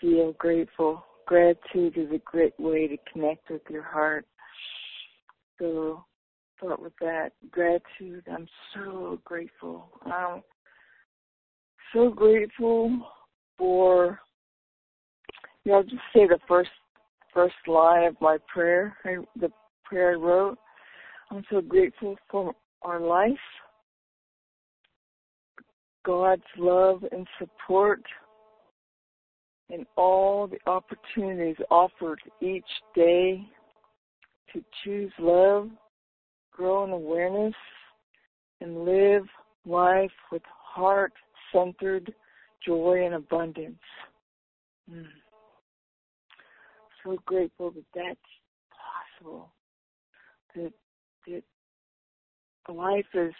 feel grateful. Gratitude is a great way to connect with your heart. So start with that. Gratitude. I'm so grateful. I'm so grateful for, you know, I'll just say the first line of my prayer, the prayer I wrote. I'm so grateful for our life, God's love and support, and all the opportunities offered each day to choose love, grow in awareness, and live life with heart-centered joy and abundance. So grateful that that's possible, that life is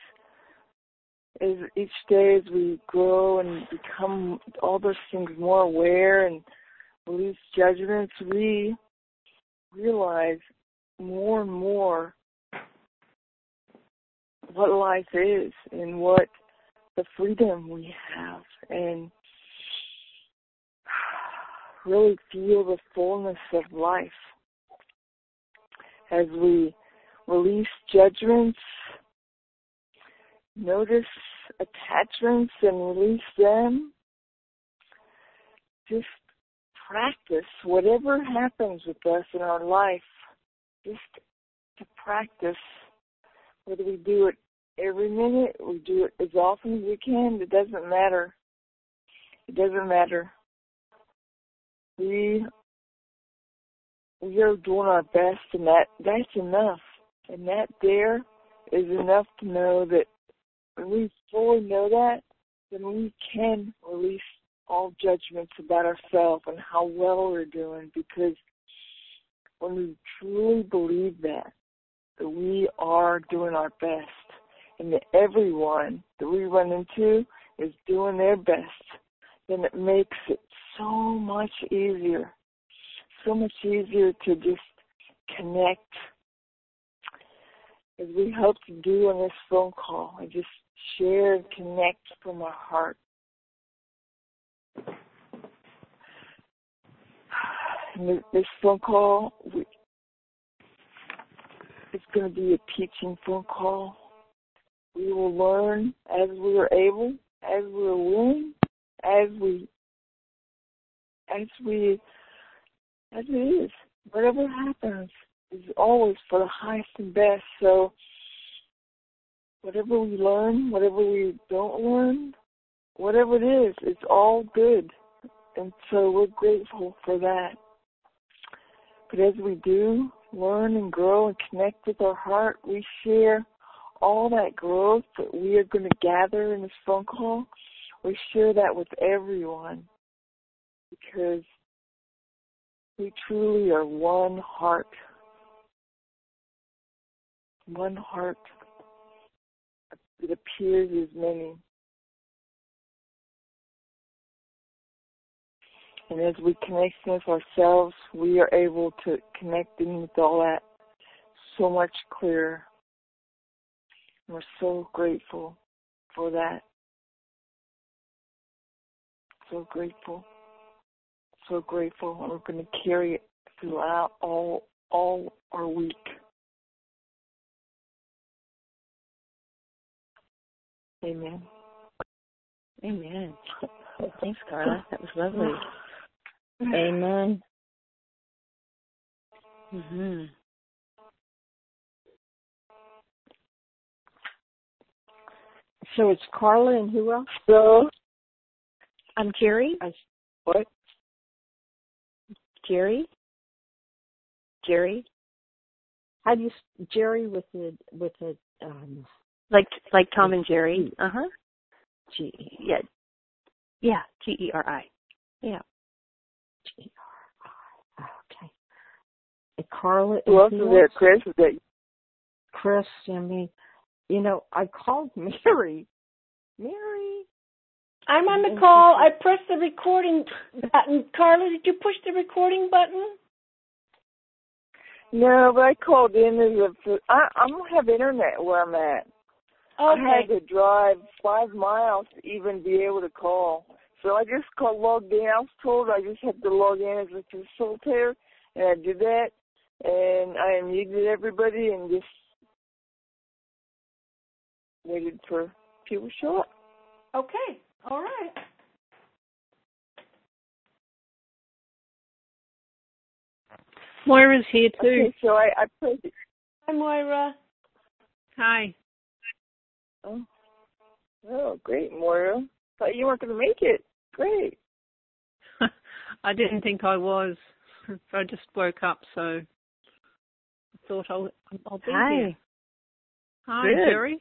each day as we grow and become all those things more aware and release judgments, we realize more and more what life is and what the freedom we have, and really feel the fullness of life as we release judgments, notice attachments and release them. Just practice whatever happens with us in our life, just to practice, whether we do it every minute, we do it as often as we can, it doesn't matter. It doesn't matter. We are doing our best, and that's enough. And that there is enough to know that when we fully know that, then we can release all judgments about ourselves and how well we're doing, because when we truly believe that we are doing our best and that everyone that we run into is doing their best, then it makes it so much easier to just connect as we hope to do on this phone call, and just share and connect from our heart. And this phone call, it's going to be a teaching phone call. We will learn as we are able, as we are willing, as it is. Whatever happens is always for the highest and best. So whatever we learn, whatever we don't learn, whatever it is, it's all good. And so we're grateful for that. But as we do learn and grow and connect with our heart, we share all that growth that we are going to gather in this phone call. We share that with everyone, because we truly are one heart. One heart that appears as many. And as we connect with ourselves, we are able to connect in with all that so much clearer. And we're so grateful for that. So grateful. So grateful. And we're going to carry it throughout all our week. Amen. Amen. Thanks, Carla. That was lovely. Amen. Mm-hmm. So it's Carla and who else? So I'm Jerry. What? Jerry? Jerry? How do you Jerry with the like Tom and Jerry? Uh huh. G. Yeah. Yeah. G-E-R-I. Yeah. G-R-I. Okay. And Carla. Who else is there? Chris? Is that you? Chris and me. You know, I called Mary. Mary. I'm on the call. I pressed the recording button. Carla, did you push the recording button? No, but I called in as I don't have internet where I'm at. Okay. I had to drive 5 miles to even be able to call. So I just got logged in. I was told I just had to log in as a facilitator, and I did that, and I muted everybody and just waited for people to show up. Okay. All right. Moira's here, too. Okay, so I played it. Hi, Moira. Hi. Oh, great, Moira. Thought you weren't going to make it. Great. I didn't think I was. I just woke up, so I thought I'll be here. Hi. Hi, Jerry.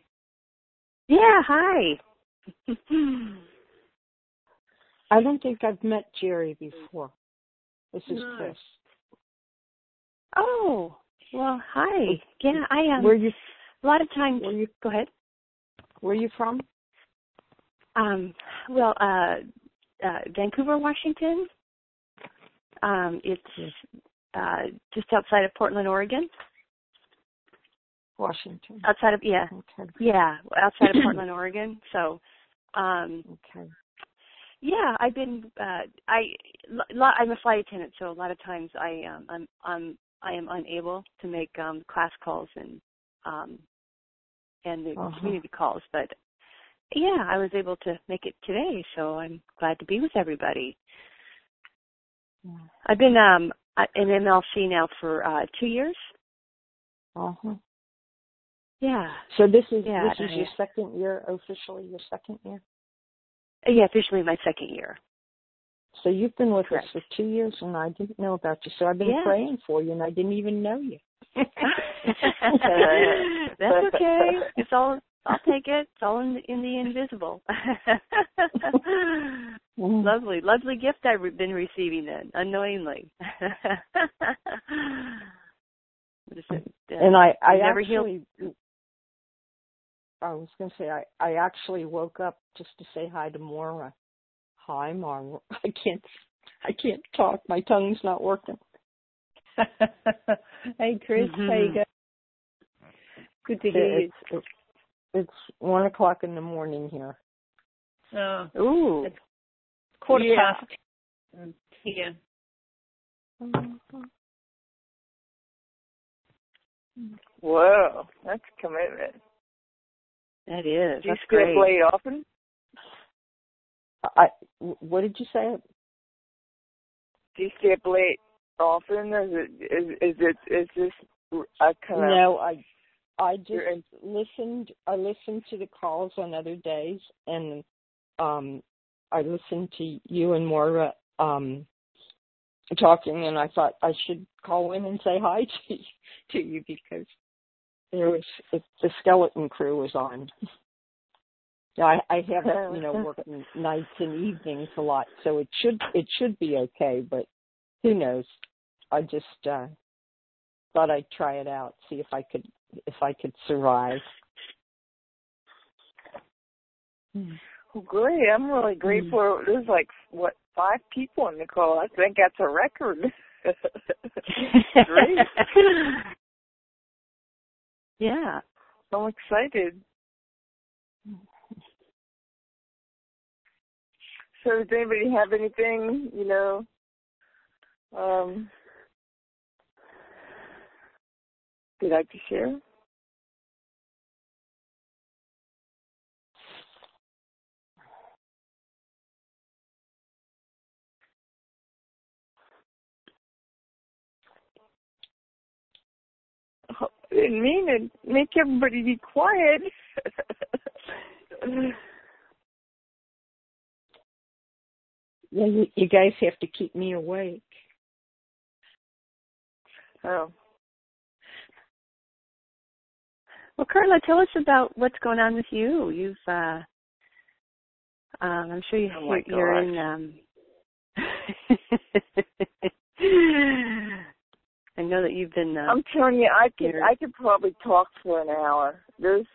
Yeah, hi. I don't think I've met Jerry before. This is Chris. Oh, well, hi. Yeah, I am. Where you? A lot of times. Go ahead. Where are you from? Vancouver, Washington. It's just outside of Portland, Oregon. Washington. Outside of outside of Portland, Oregon. So, okay. Yeah, I've been. I'm a flight attendant, so a lot of times I am unable to make class calls and the community calls, but yeah, I was able to make it today, so I'm glad to be with everybody. Yeah. I've been in MLC now for 2 years. Uh-huh. Yeah. So this is your second year, officially your second year? Yeah, officially my second year. So you've been with us for 2 years, and I didn't know about you. So I've been praying for you, and I didn't even know you. That's okay. It's all. I'll take it. It's all in the invisible. Lovely gift I've been receiving then, unknowingly. And I never actually. I was going to say I actually woke up just to say hi to Moira. Hi, Moira. I can't talk. My tongue's not working. Hey, Chris. How you go? Good to hear you. It's 1:00 in the morning here. Ooh. It's 1:15 here. Whoa, that's commitment. That is. Do you still play often? What did you say? Do you stay up late often? I just listened. I listened to the calls on other days, and I listened to you and Moira talking, and I thought I should call in and say hi to you because there was the skeleton crew was on. I haven't, working nights and evenings a lot, so it should be okay. But who knows? I just thought I'd try it out, see if I could survive. Well, great! I'm really grateful. There's 5 people on the call. I think that's a record. Great! Yeah, so excited. So does anybody have anything, they'd like to share? Oh, I didn't mean to make everybody be quiet. Well, you guys have to keep me awake. Oh. Well, Carla, tell us about what's going on with you. You've, I'm sure you're in. I know that you've been. I'm telling you, I could probably talk for an hour. There's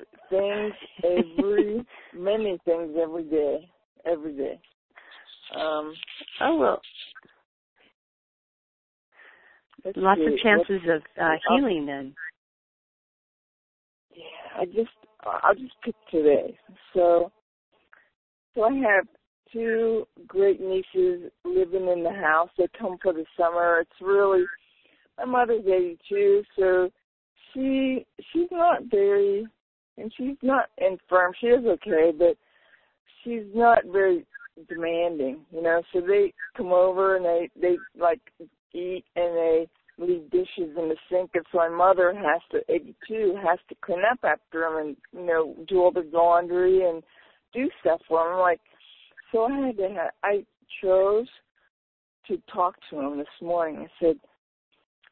many things every day. Lots of chances of healing then. Yeah, I'll just pick today. So I have two great nieces living in the house. They come for the summer. It's really, my mother's 82, so she's not very, and she's not infirm. She is okay, but she's not very demanding, you know. So they come over and they like eat and they leave dishes in the sink, and so my mother has to, 82, has to clean up after them and, you know, do all the laundry and do stuff for them. Like, so I had to have, I chose to talk to him this morning. I said,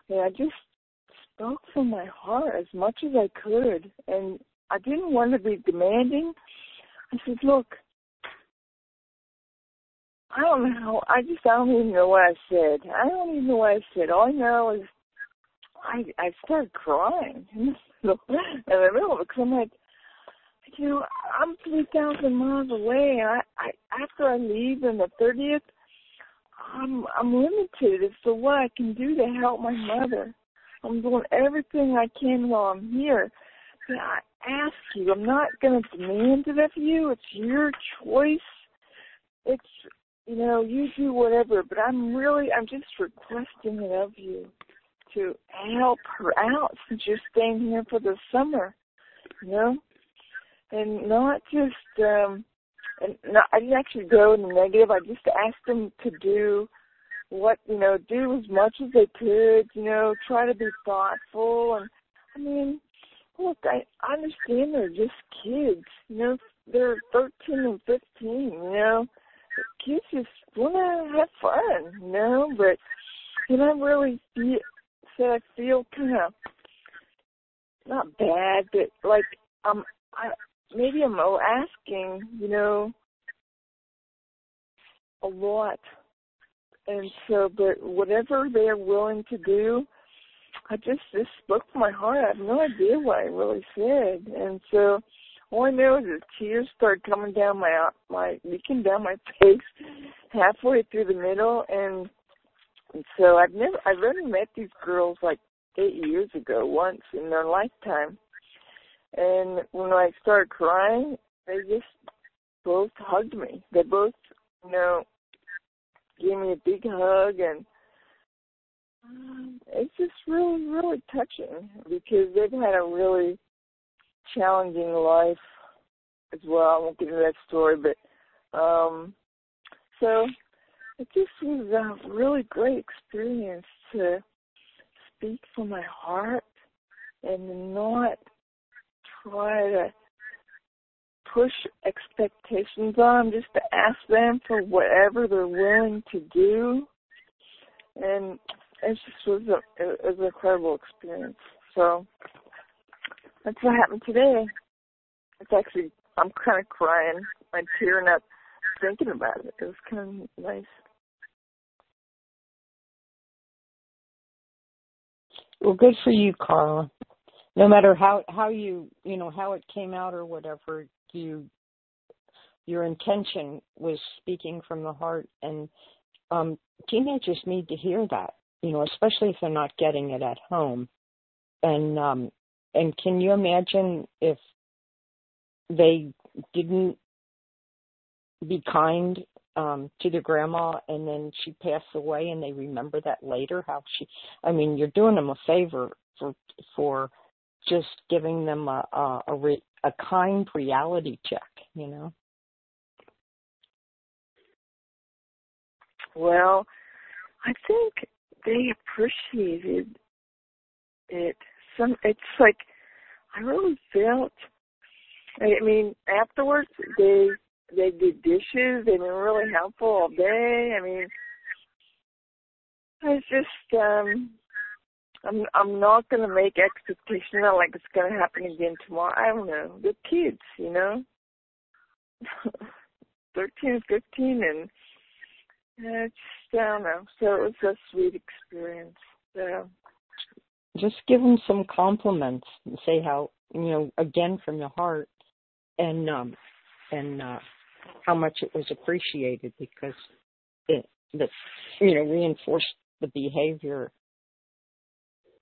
yeah, I just spoke from my heart as much as I could, and I didn't want to be demanding. I said, look, I don't even know what I said. All I know is I started crying in the middle because I'm like, you know, I'm 3,000 miles away, and I after I leave on the 30th, I'm limited as to what I can do to help my mother. I'm doing everything I can while I'm here. But I ask you, I'm not going to demand it of you. It's your choice. It's, you know, you do whatever, but I'm just requesting it of you to help her out since you're staying here for the summer, you know, and not just, I didn't actually go in the negative. I just asked them to do what, you know, do as much as they could, you know, try to be thoughtful. And, I mean, look, I understand they're just kids, you know, they're 13 and 15, you know. Kids just want to have fun, you know, but, and I really feel kind of not bad, but like maybe I'm asking, you know, a lot, and so, but whatever they're willing to do, I just spoke from my heart. I have no idea what I really said, and so. All I know is the tears started coming down leaking down my face halfway through the middle, and so I've only met these girls like 8 years ago, once in their lifetime, and when I started crying, they just both hugged me. They both, you know, gave me a big hug, and it's just really, really touching because they've had a really challenging life as well. I won't get into that story, but so it just was a really great experience to speak from my heart and not try to push expectations on, just to ask them for whatever they're willing to do. And it just was an incredible experience. So that's what happened today. It's actually, I'm kind of crying. I'm tearing up thinking about it. It was kind of nice. Well, good for you, Carla. No matter how you know, how it came out or whatever, your intention was speaking from the heart. And teenagers need to hear that, you know, especially if they're not getting it at home. And can you imagine if they didn't be kind to their grandma and then she passed away and they remember that later? You're doing them a favor for just giving them a kind reality check, you know? Well, I think they appreciated it. It's like I really felt. I mean, afterwards they did dishes. They've been really helpful all day. I mean, it's just I'm not gonna make expectations out like it's gonna happen again tomorrow. I don't know. They're kids, you know, 13, 15, and it's just, I don't know. So it was a sweet experience. So. Just give them some compliments and say how, you know, again from the heart, and how much it was appreciated because it you know, reinforced the behavior,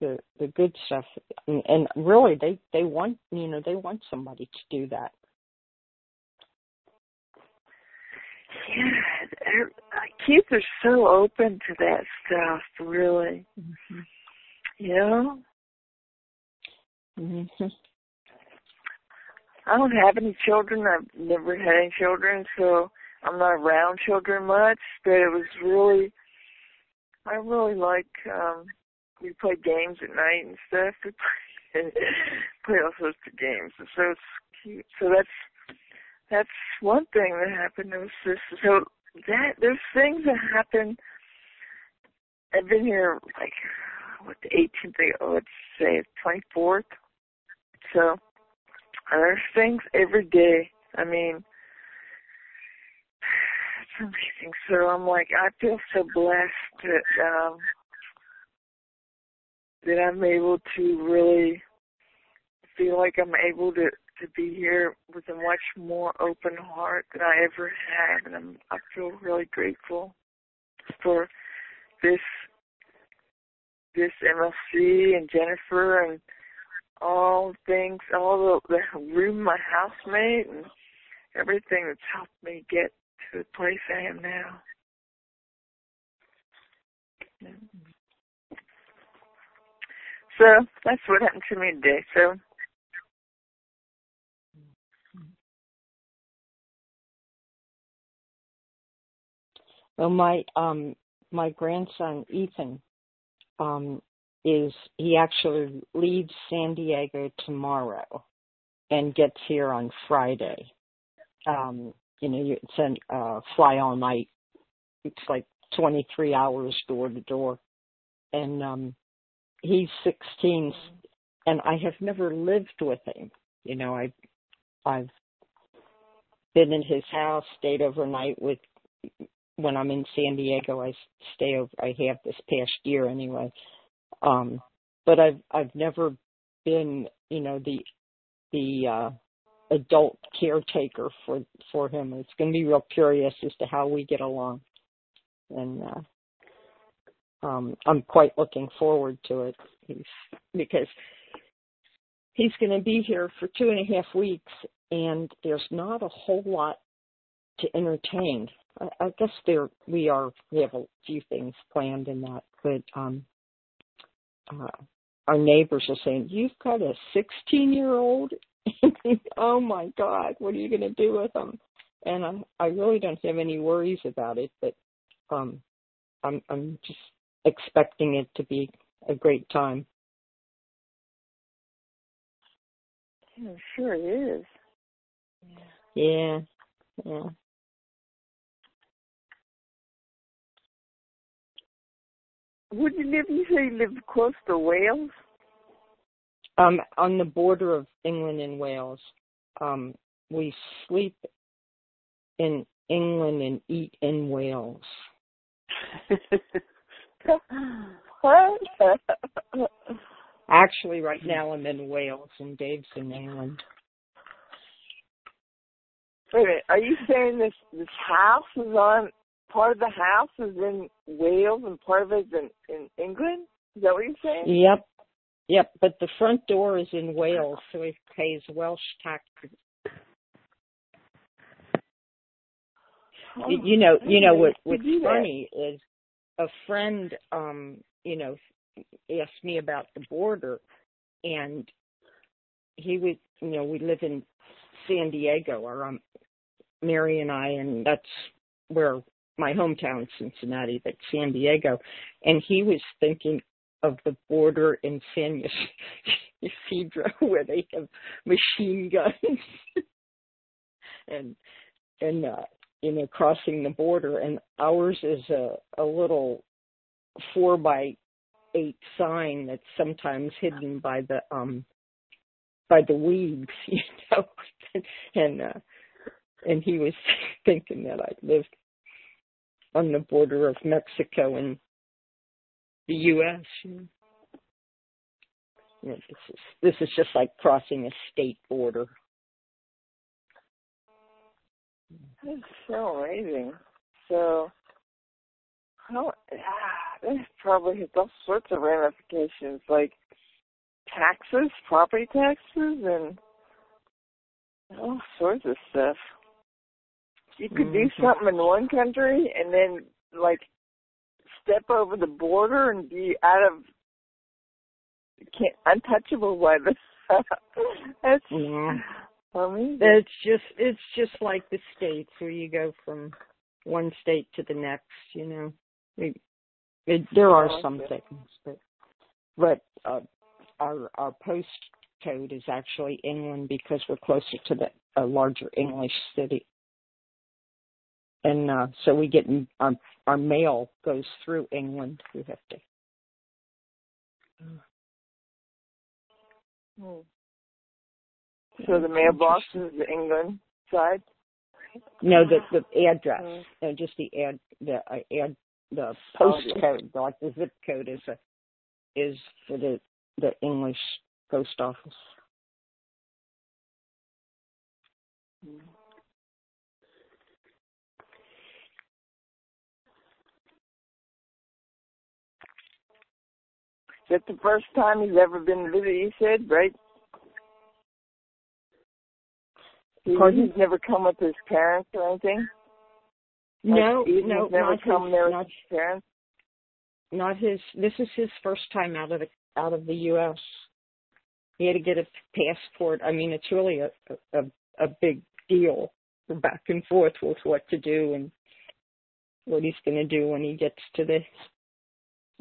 the good stuff, and really they want somebody to do that. Yeah, Kids are so open to that stuff, really. Mm-hmm. You know? Mm-hmm. I don't have any children. I've never had any children, so I'm not around children much. But it was really, I really like, we play games at night and stuff. We play all sorts of games. And so it's cute. So that's one thing that happened. It was just, so that, there's things that happen. I've been here, like, what, the 18th, let's say, 24th. So there's things every day. I mean, it's amazing. So I'm like, I feel so blessed that that I'm able to really feel like I'm able to be here with a much more open heart than I ever had. And I feel really grateful for this MLC and Jennifer and all the room, my housemate, and everything that's helped me get to the place I am now. So that's what happened to me today. So well, my grandson Ethan he actually leaves San Diego tomorrow and gets here on Friday. It's a fly all night. It's like 23 hours door to door. And he's 16, and I have never lived with him. You know, I've been in his house, stayed overnight with, when I'm in San Diego, I stay over, I have this past year anyway. But I've never been, you know, the adult caretaker for him. It's going to be real curious as to how we get along, and I'm quite looking forward to it because he's going to be here for 2.5 weeks, and there's not a whole lot to entertain. I guess we have a few things planned in that, but. Our neighbors are saying, you've got a 16-year-old? Oh, my God, what are you going to do with them? And I really don't have any worries about it, but I'm just expecting it to be a great time. Yeah, sure it is. Yeah. Where do you live? You say you live close to Wales? On the border of England and Wales. We sleep in England and eat in Wales. Actually, right now I'm in Wales and Dave's in England. Wait a minute. Are you saying this house is on... Part of the house is in Wales and part of it is in England? Is that what you're saying? Yep. But the front door is in Wales, so he pays Welsh taxes. Oh, you know what's funny is a friend, asked me about the border, and he was, we live in San Diego, or Mary and I, and that's where. My hometown, Cincinnati, but San Diego, and he was thinking of the border in San Ysidro where they have machine guns and crossing the border, and ours is a little 4x8 sign that's sometimes hidden by the weeds, and he was thinking that I lived on the border of Mexico and the U.S. This is just like crossing a state border. That's so amazing. So, this probably has all sorts of ramifications, like taxes, property taxes, and all sorts of stuff. You could do something in one country and then, like, step over the border and be out of untouchable weather. That's, I mean, it's just like the States where you go from one state to the next, you know. There are some things, but our post code is actually England because we're closer to the larger English city. And so we get our mail goes through England. We have to. So the mailbox is the England side. No, the address. No, just the postcode, like the zip code, is for the English post office. Is that the first time he's ever been to visit, you said, right? He's never come with his parents or anything? No, like, no. He's never come there with his parents? Not his. This is his first time out of the U.S. He had to get a passport. I mean, it's really a big deal. We're back and forth with what to do and what he's going to do when he gets to the...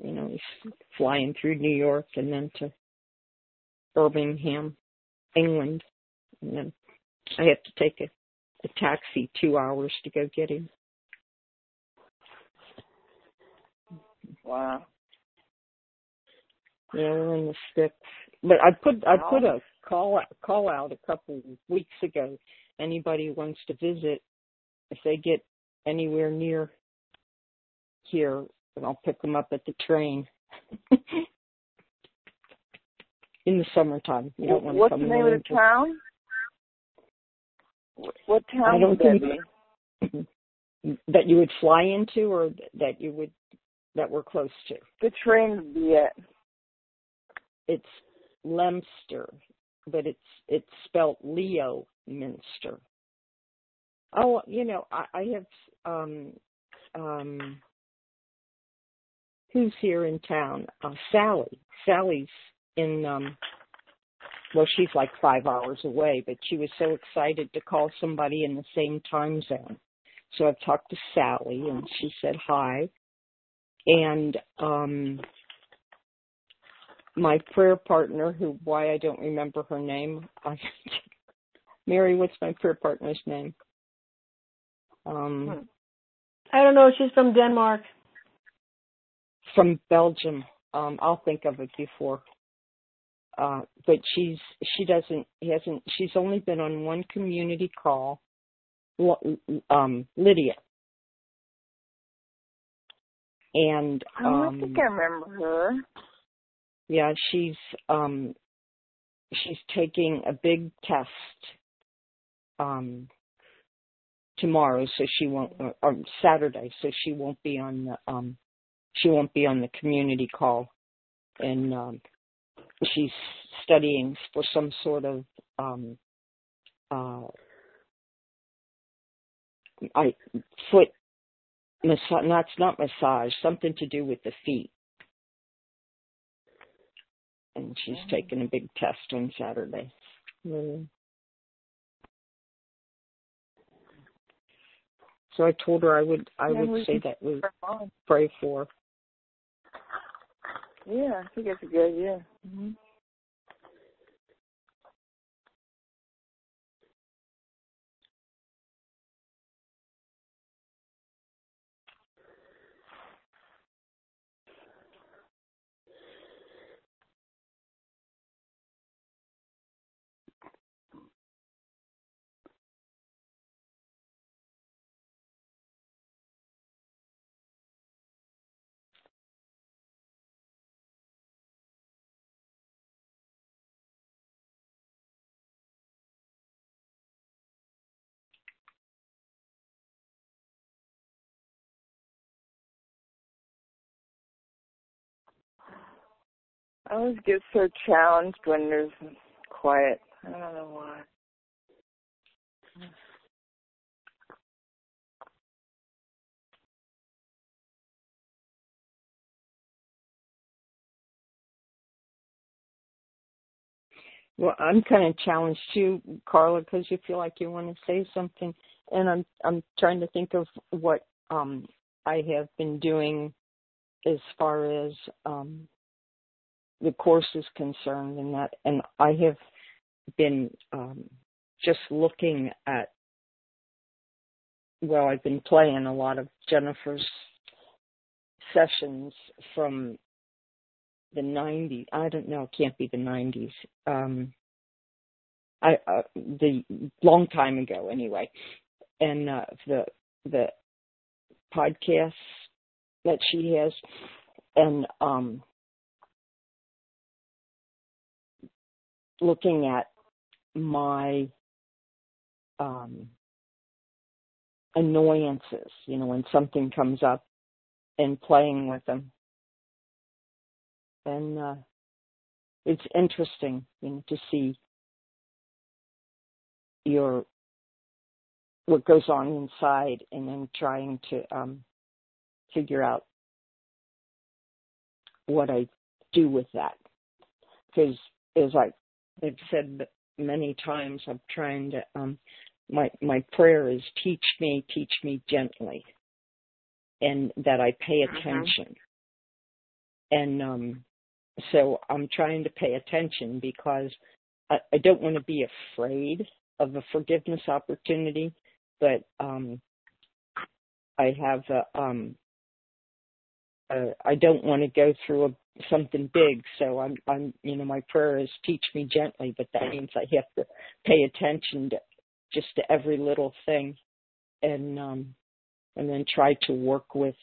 You know, he's flying through New York and then to Birmingham, England. And then I have to take a taxi 2 hours to go get him. Wow. Yeah, we're in the sticks. But I put a call out a couple of weeks ago. Anybody who wants to visit, if they get anywhere near here, and I'll pick them up at the train in the summertime. You don't want to come in the winter. What's the name of the town? What town would that be? That you would fly into, or that we're close to. The train would be at. It's Leominster, but it's spelled Leominster. Oh, you know, I have. Who's here in town? Sally. Sally's in, she's like 5 hours away, but she was so excited to call somebody in the same time zone. So I've talked to Sally, and she said hi. And my prayer partner, why I don't remember her name. Mary, what's my prayer partner's name? I don't know. She's from Denmark. From Belgium, I'll think of it before. But she's only been on one community call, Lydia. And I think I remember her. Yeah, she's taking a big test tomorrow, so she won't, or Saturday, so she won't be on the. She won't be on the community call, and she's studying for some sort of foot massage. No, it's not massage. Something to do with the feet, and she's taking a big test on Saturday. So I told her I would say that we pray for. Yeah, I think that's a good idea. Mm-hmm. I always get so challenged when there's quiet. I don't know why. Well, I'm kind of challenged too, Carla, because you feel like you want to say something, and I'm trying to think of what I have been doing as far as the course is concerned, and that, and I have been just looking at. Well, I've been playing a lot of Jennifer's sessions from the 90s. I don't know. It can't be the 90s. The long time ago, anyway. And the podcasts that she has, and looking at my annoyances, you know, when something comes up, and playing with them. And it's interesting, you know, to see what goes on inside, and then trying to figure out what I do with that. Because as I've said many times, I'm trying to, my prayer is teach me gently, and that I pay attention. Mm-hmm. And so I'm trying to pay attention, because I don't want to be afraid of a forgiveness opportunity, but I have I don't want to go through something big. So I'm, you know, my prayer is teach me gently, but that means I have to pay attention to every little thing, and then try to work with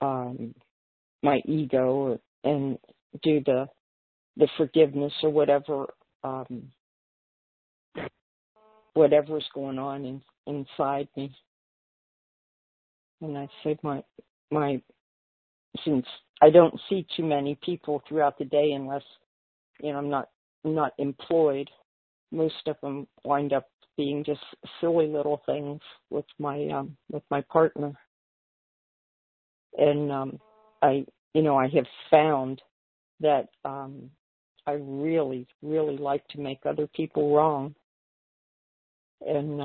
my ego, and do the forgiveness, or whatever's going on inside me. And I say my since I don't see too many people throughout the day, unless, you know, I'm not employed. Most of them wind up being just silly little things with my partner. And I have found that I really, really like to make other people wrong. And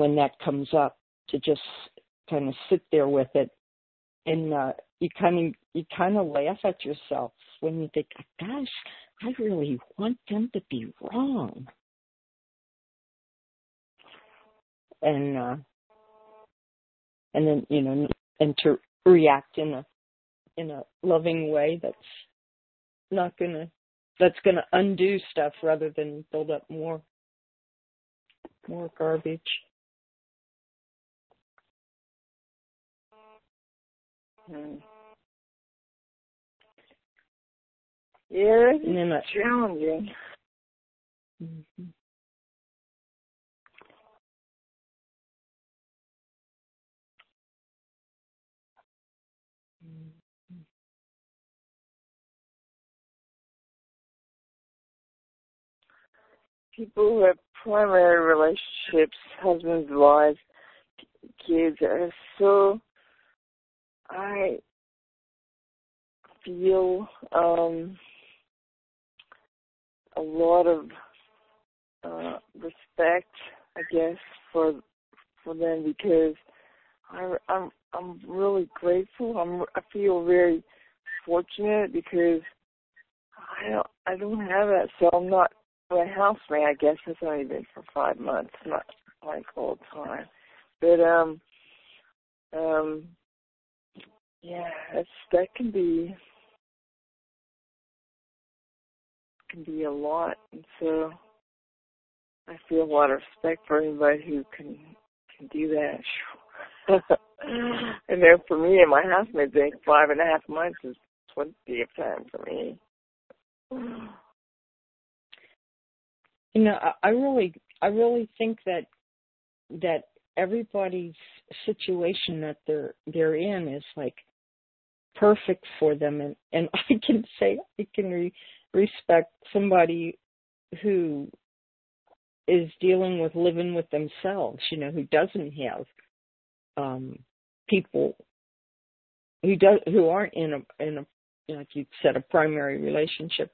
when that comes up, to just kind of sit there with it, and you kind of laugh at yourself when you think, gosh, I really want them to be wrong. And then, you know, and to react in a loving way that's gonna undo stuff rather than build up more garbage. Yeah, it's challenging. Mm-hmm. People who have primary relationships, husbands, wives, kids, are so, I feel a lot of respect, I guess, for them, because I'm really grateful. I feel very fortunate, because I don't have that, so I'm not. My housemate, I guess, has only been for 5 months, not like all the time. But yeah, that can be a lot, and so I feel a lot of respect for anybody who can do that. And then for me and my housemate, 5.5 months is plenty of time for me. You know, I really think that everybody's situation that they're in is like perfect for them, and I can respect somebody who is dealing with living with themselves, you know, who doesn't have people who aren't in a, like you said, a primary relationship.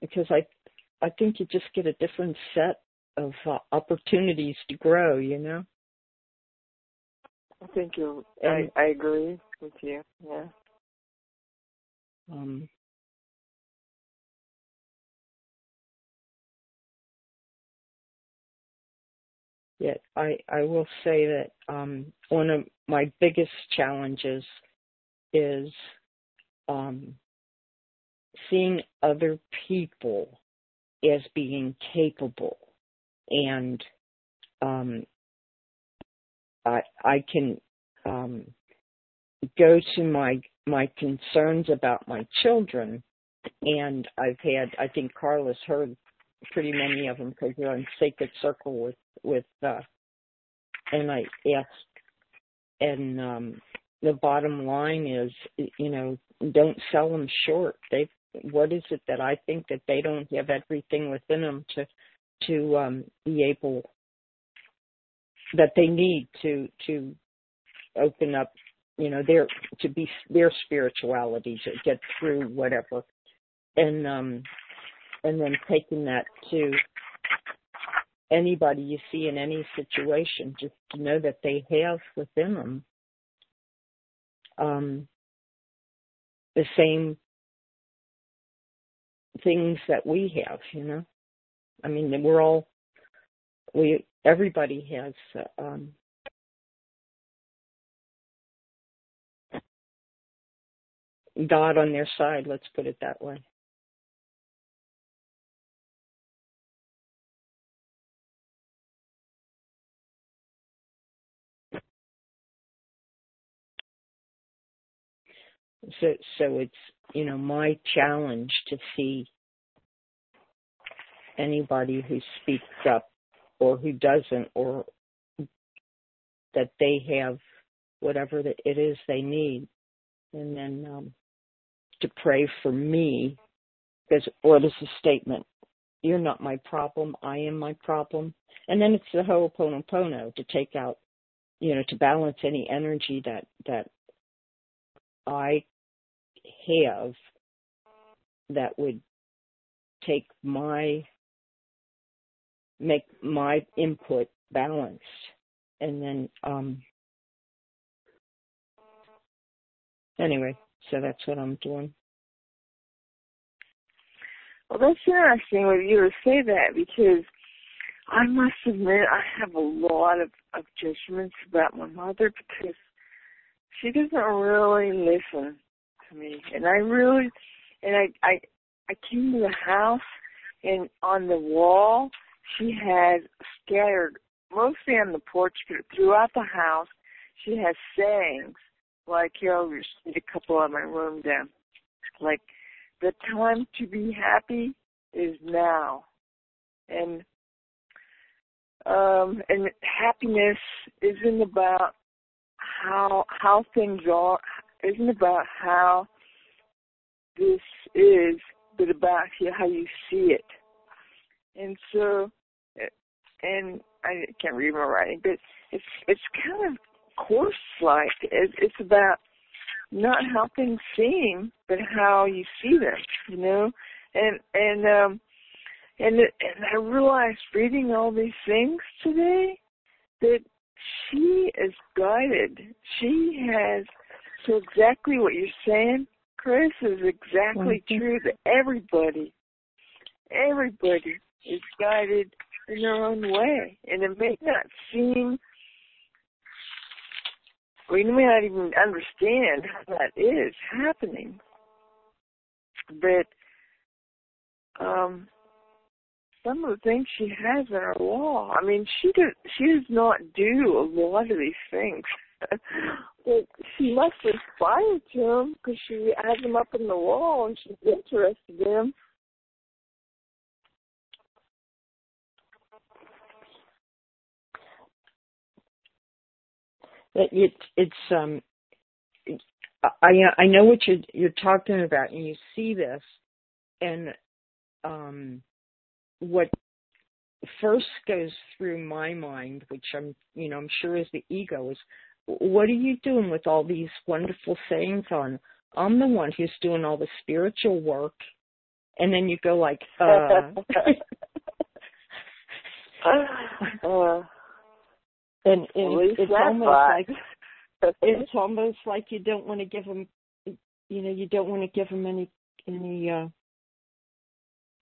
because I think you just get a different set of opportunities to grow, you know? I think you. I agree with you, yeah. Yet I will say that one of my biggest challenges is seeing other people as being capable, and I can go to my concerns about my children, and I think Carla's heard pretty many of them because you're on Sacred Circle with NIS, and the bottom line is, you know, don't sell them short. What is it that I think that they don't have everything within them to be able, that they need to open up, you know, their spirituality to get through whatever, and then taking that to anybody you see in any situation, just to know that they have within them the same things that we have, you know? I mean, everybody has God on their side, let's put it that way. So it's, you know, my challenge to see anybody who speaks up or who doesn't, or that they have whatever it is they need, and then to pray for me, because what is the statement? You're not my problem. I am my problem. And then it's the Ho'oponopono to take out, you know, to balance any energy that I have that would make my input balanced, and then anyway, so that's what I'm doing. Well, that's interesting when you would say that, because I must admit I have a lot of judgments about my mother, because she doesn't really listen to me, and I came to the house, and on the wall she had scattered, mostly on the porch, but throughout the house she has sayings like, you know, you see a couple on my room down, like, the time to be happy is now, and happiness isn't about how things are, isn't about how this is, but about how you see it. And so, and I can't read my writing, but it's kind of course-like. It's about not how things seem, but how you see them, you know. And I realized reading all these things today that she is guided. She has, so exactly what you're saying, Chris, is exactly true, that everybody is guided in their own way. And it may not seem, we may not even understand how that is happening. But some of the things she has in her law, I mean, she does not do a lot of these things. But she must aspire to them, because she has them up in the wall and she's interested in them. I know what you're talking about, and you see this, and what first goes through my mind, which I'm sure is the ego, is, what are you doing with all these wonderful sayings on? I'm the one who's doing all the spiritual work, and then you go like, and it's almost like you don't want to give them, you know, you don't want to give them any.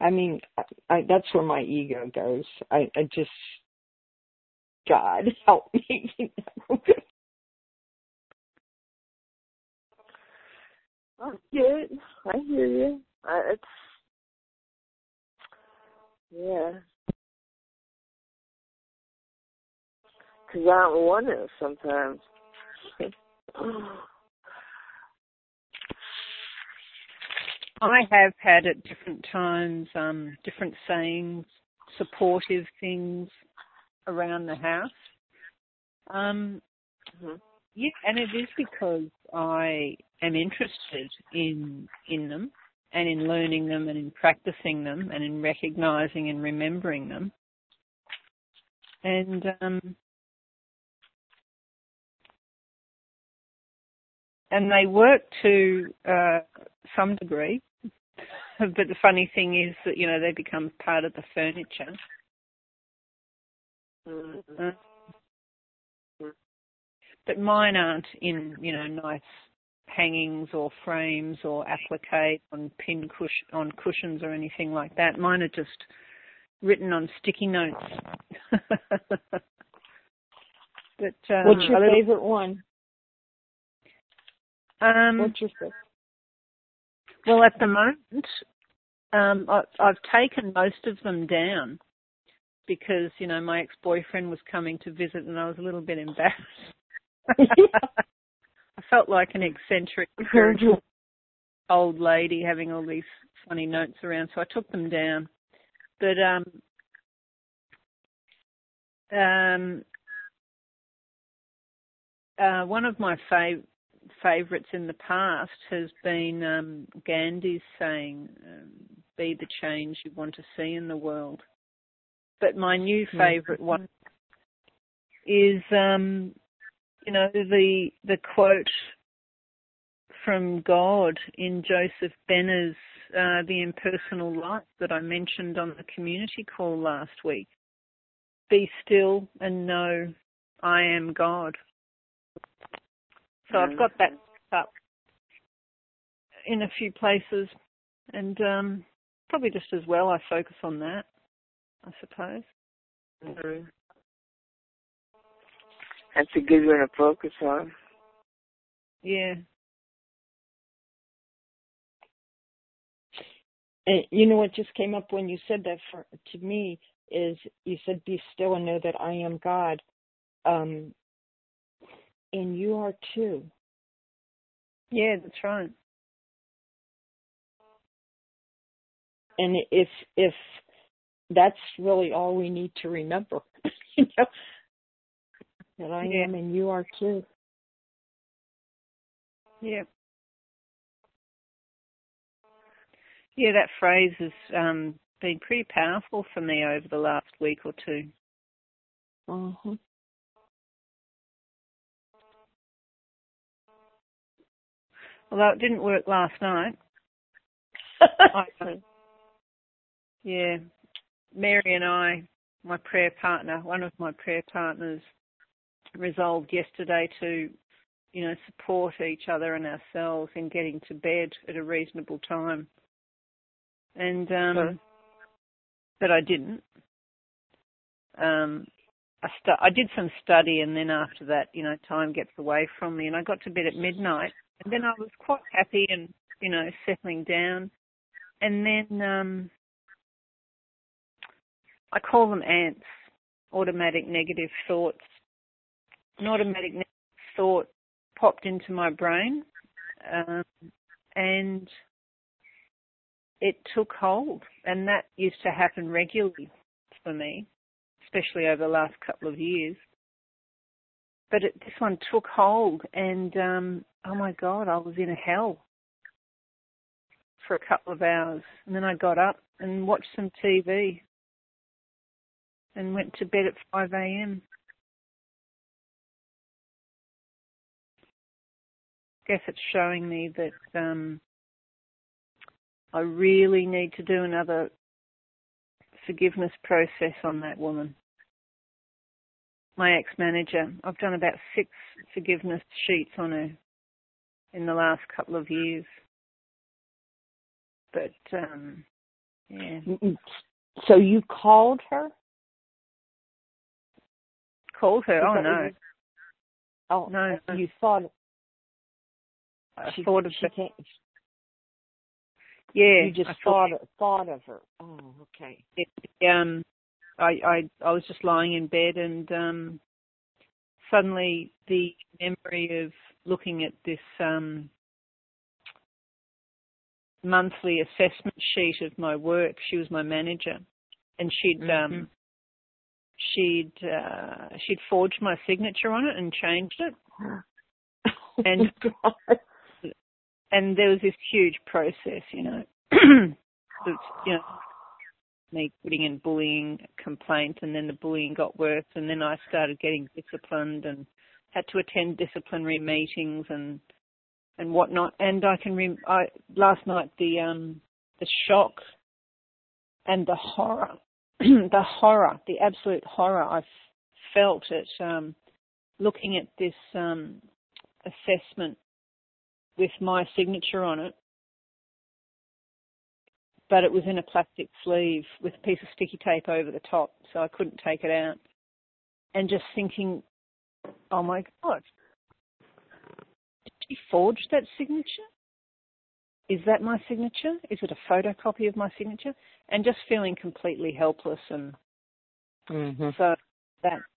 I mean, that's where my ego goes. I just, God help me. You know? Oh, good. I hear you. Yeah. Because I don't want to sometimes. I have had at different times different sayings, supportive things around the house. Yeah, and it is because I am interested in them and in learning them and in practicing them and in recognizing and remembering them. And they work to some degree, but the funny thing is that, you know, they become part of the furniture. But mine aren't in, you know, nice hangings or frames or applique on on cushions or anything like that. Mine are just written on sticky notes. But what's your favorite one? What's your favorite? Well, at the moment, I've taken most of them down because, you know, my ex-boyfriend was coming to visit and I was a little bit embarrassed. I felt like an eccentric old lady having all these funny notes around, so I took them down. But one of my favorites in the past has been Gandhi's saying, be the change you want to see in the world. But my new favorite one is... you know, the quote from God in Joseph Benner's The Impersonal Life that I mentioned on the community call last week. Be still and know I am God. So I've got that up in a few places, and probably just as well I focus on that, I suppose. That's a good one to focus on. Yeah. And you know what just came up when you said that to me is you said, be still and know that I am God. And you are too. Yeah, that's right. And if that's really all we need to remember, you know, that I am and you are too. Yeah. Yeah, that phrase has been pretty powerful for me over the last week or two. Uh-huh. Although it didn't work last night. Yeah. Mary and I, my prayer partner, one of my prayer partners, resolved yesterday to, you know, support each other and ourselves in getting to bed at a reasonable time. And but I didn't. I did some study, and then after that, you know, time gets away from me, and I got to bed at midnight, and then I was quite happy and, you know, settling down. And then I call them ANTs, automatic negative thoughts. An automatic thought popped into my brain, and it took hold. And that used to happen regularly for me, especially over the last couple of years. But this one took hold, and oh my God, I was in a hell for a couple of hours. And then I got up and watched some TV and went to bed at 5 a.m. I guess it's showing me that I really need to do another forgiveness process on that woman, my ex-manager. I've done about 6 forgiveness sheets on her in the last couple of years. But, yeah. So you called her? Called her? Oh, no. Oh, no. You thought... I thought of her. Yeah. You just thought of her. Oh, okay. I was just lying in bed and suddenly the memory of looking at this monthly assessment sheet of my work. She was my manager, and she'd forged my signature on it and changed it. And God. And there was this huge process, you know, me putting in bullying complaint, and then the bullying got worse, and then I started getting disciplined and had to attend disciplinary meetings and whatnot. And I can last night the shock and the horror, the absolute horror I felt at looking at this assessment with my signature on it, but it was in a plastic sleeve with a piece of sticky tape over the top, so I couldn't take it out. And just thinking, oh my God, did she forge that signature? Is that my signature? Is it a photocopy of my signature? And just feeling completely helpless, and so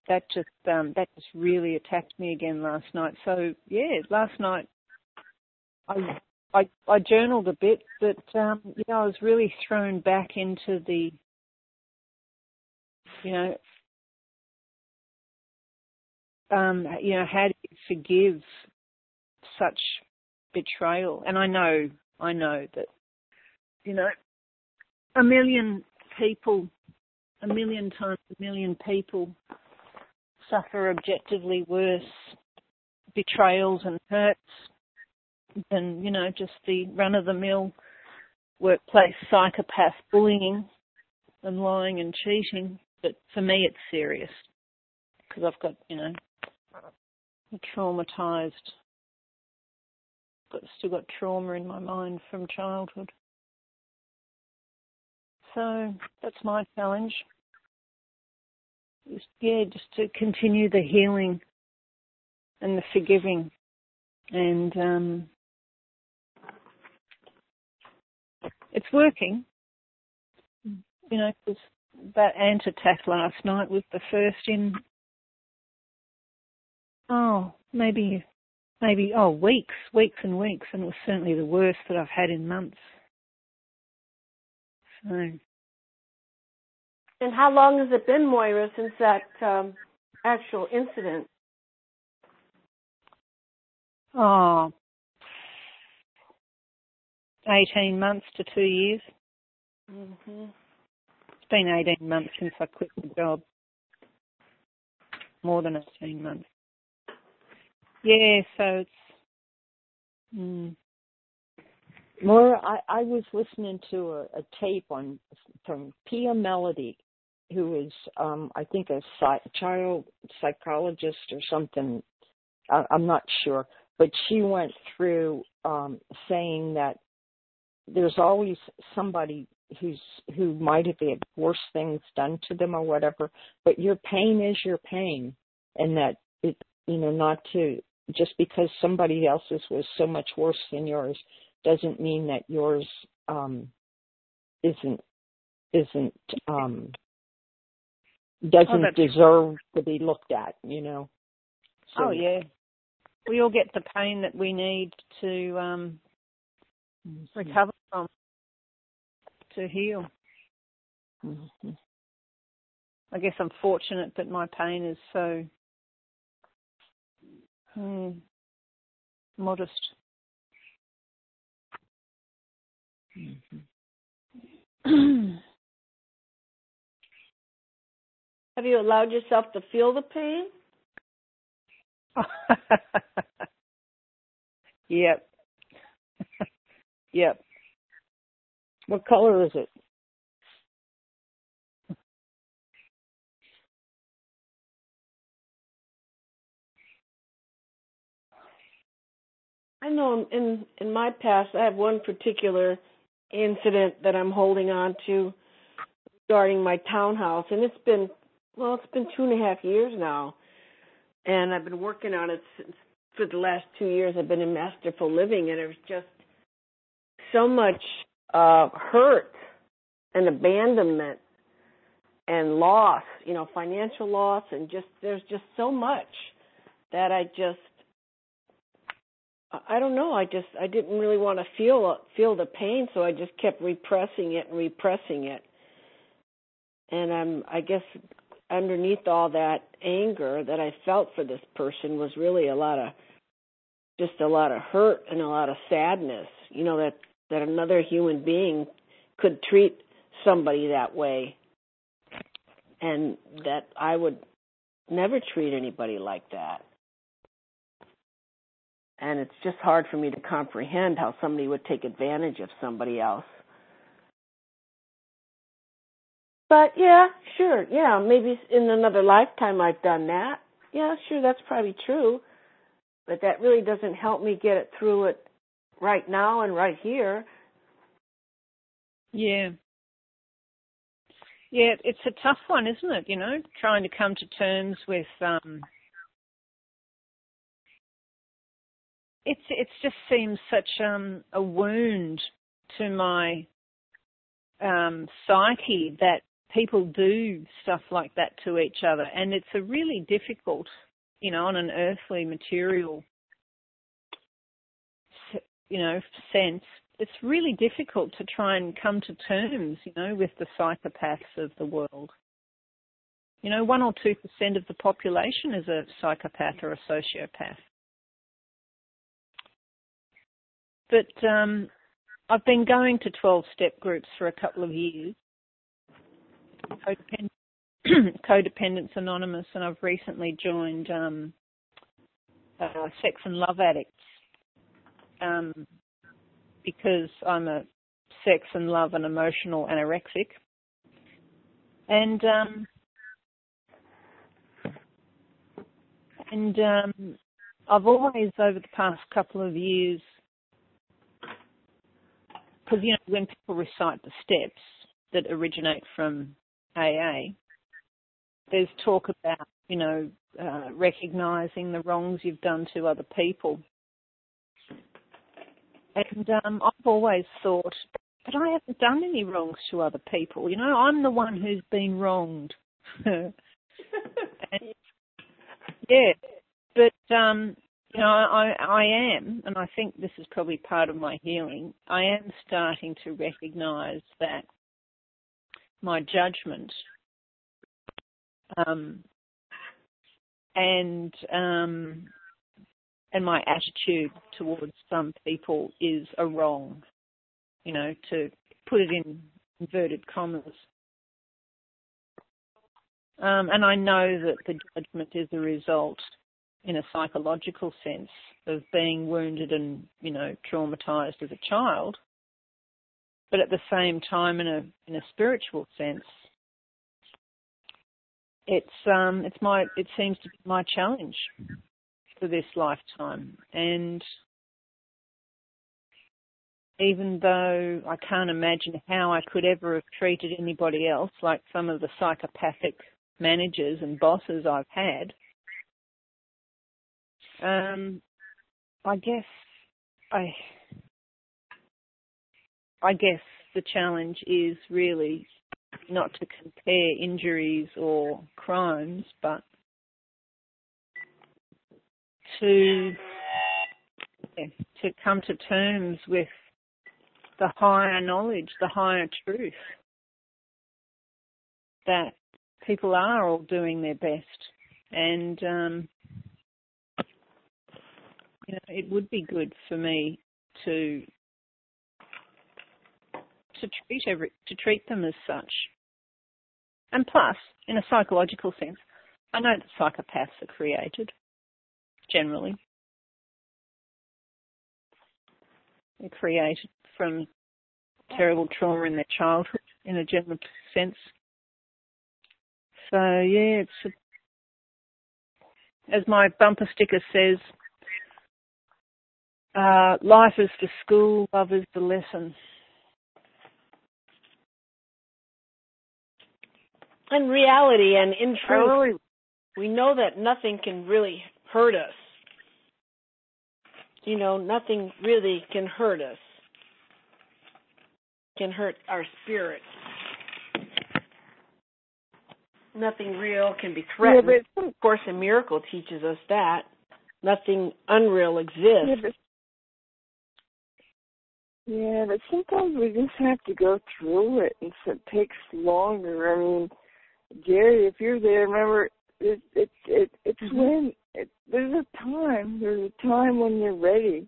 that just really attacked me again last night. So yeah, last night I journaled a bit, but I was really thrown back into the, how do you forgive such betrayal? And I know that, a million times a million people suffer objectively worse betrayals and hurts than, just the run-of-the-mill workplace psychopath bullying and lying and cheating. But for me, it's serious because I've got, traumatised. Still got trauma in my mind from childhood. So that's my challenge. Just to continue the healing and the forgiving and... it's working, because that ant attack last night was the first in, weeks and weeks, and it was certainly the worst that I've had in months. So. And how long has it been, Moira, since that actual incident? Oh, 18 months to 2 years. Mm-hmm. It's been 18 months since I quit the job. More than 18 months. Yeah, so it's... Moira, I was listening to a tape from Pia Melody, who is, I think, a child psychologist or something. I'm not sure. But she went through saying that there's always somebody who might have had worse things done to them or whatever, but your pain is your pain, and that it, not to just because somebody else's was so much worse than yours doesn't mean that yours doesn't deserve to be looked at, So, we all get the pain that we need to recover from, to heal. Mm-hmm. I guess I'm fortunate that my pain is so modest. Mm-hmm. Have you allowed yourself to feel the pain? Yep. What color is it? I know in my past, I have one particular incident that I'm holding on to regarding my townhouse, and it's been 2.5 years now, and I've been working on it since for the last 2 years. I've been in Masterful Living, and it was just so much hurt and abandonment and loss, financial loss, and just there's just so much that I didn't really want to feel the pain, so I just kept repressing it. And I guess underneath all that anger that I felt for this person was really a lot of hurt and a lot of sadness, that another human being could treat somebody that way, and that I would never treat anybody like that. And it's just hard for me to comprehend how somebody would take advantage of somebody else. But, yeah, sure, yeah, maybe in another lifetime I've done that. Yeah, sure, that's probably true. But that really doesn't help me get it through it right now and right here. Yeah. Yeah, it's a tough one, isn't it, trying to come to terms with... It just seems such a wound to my psyche that people do stuff like that to each other, and it's a really difficult, on an earthly material, sense. It's really difficult to try and come to terms, with the psychopaths of the world. 1 or 2% of the population is a psychopath or a sociopath. But I've been going to 12-step groups for a couple of years, Codependence Anonymous, and I've recently joined Sex and Love Addicts because I'm a sex and love and emotional anorexic. And I've always, over the past couple of years, because, when people recite the steps that originate from AA, there's talk about, recognising the wrongs you've done to other people. And I've always thought, but I haven't done any wrongs to other people. I'm the one who's been wronged. Yeah, but... I am, and I think this is probably part of my healing, I am starting to recognise that my judgment and my attitude towards some people is a wrong, to put it in inverted commas. And I know that the judgment is a result in a psychological sense of being wounded and, traumatised as a child. But at the same time, in a spiritual sense, it seems to be my challenge for this lifetime. And even though I can't imagine how I could ever have treated anybody else like some of the psychopathic managers and bosses I've had, I guess the challenge is really not to compare injuries or crimes, but to come to terms with the higher knowledge, the higher truth that people are all doing their best, and it would be good for me to treat them as such. And plus, in a psychological sense, I know that psychopaths are created, generally. They're created from terrible trauma in their childhood in a general sense. So, yeah, as my bumper sticker says, life is the school, love is the lesson. In reality and in truth, we know that nothing can really hurt us. You know, nothing really can hurt us, can hurt our spirit. Nothing real can be threatened. Yeah, of course, a miracle teaches us that. Nothing unreal exists. Yeah, but sometimes we just have to go through it, and so it takes longer. I mean, Jerry, if you're there, remember, it's mm-hmm. when there's a time when you're ready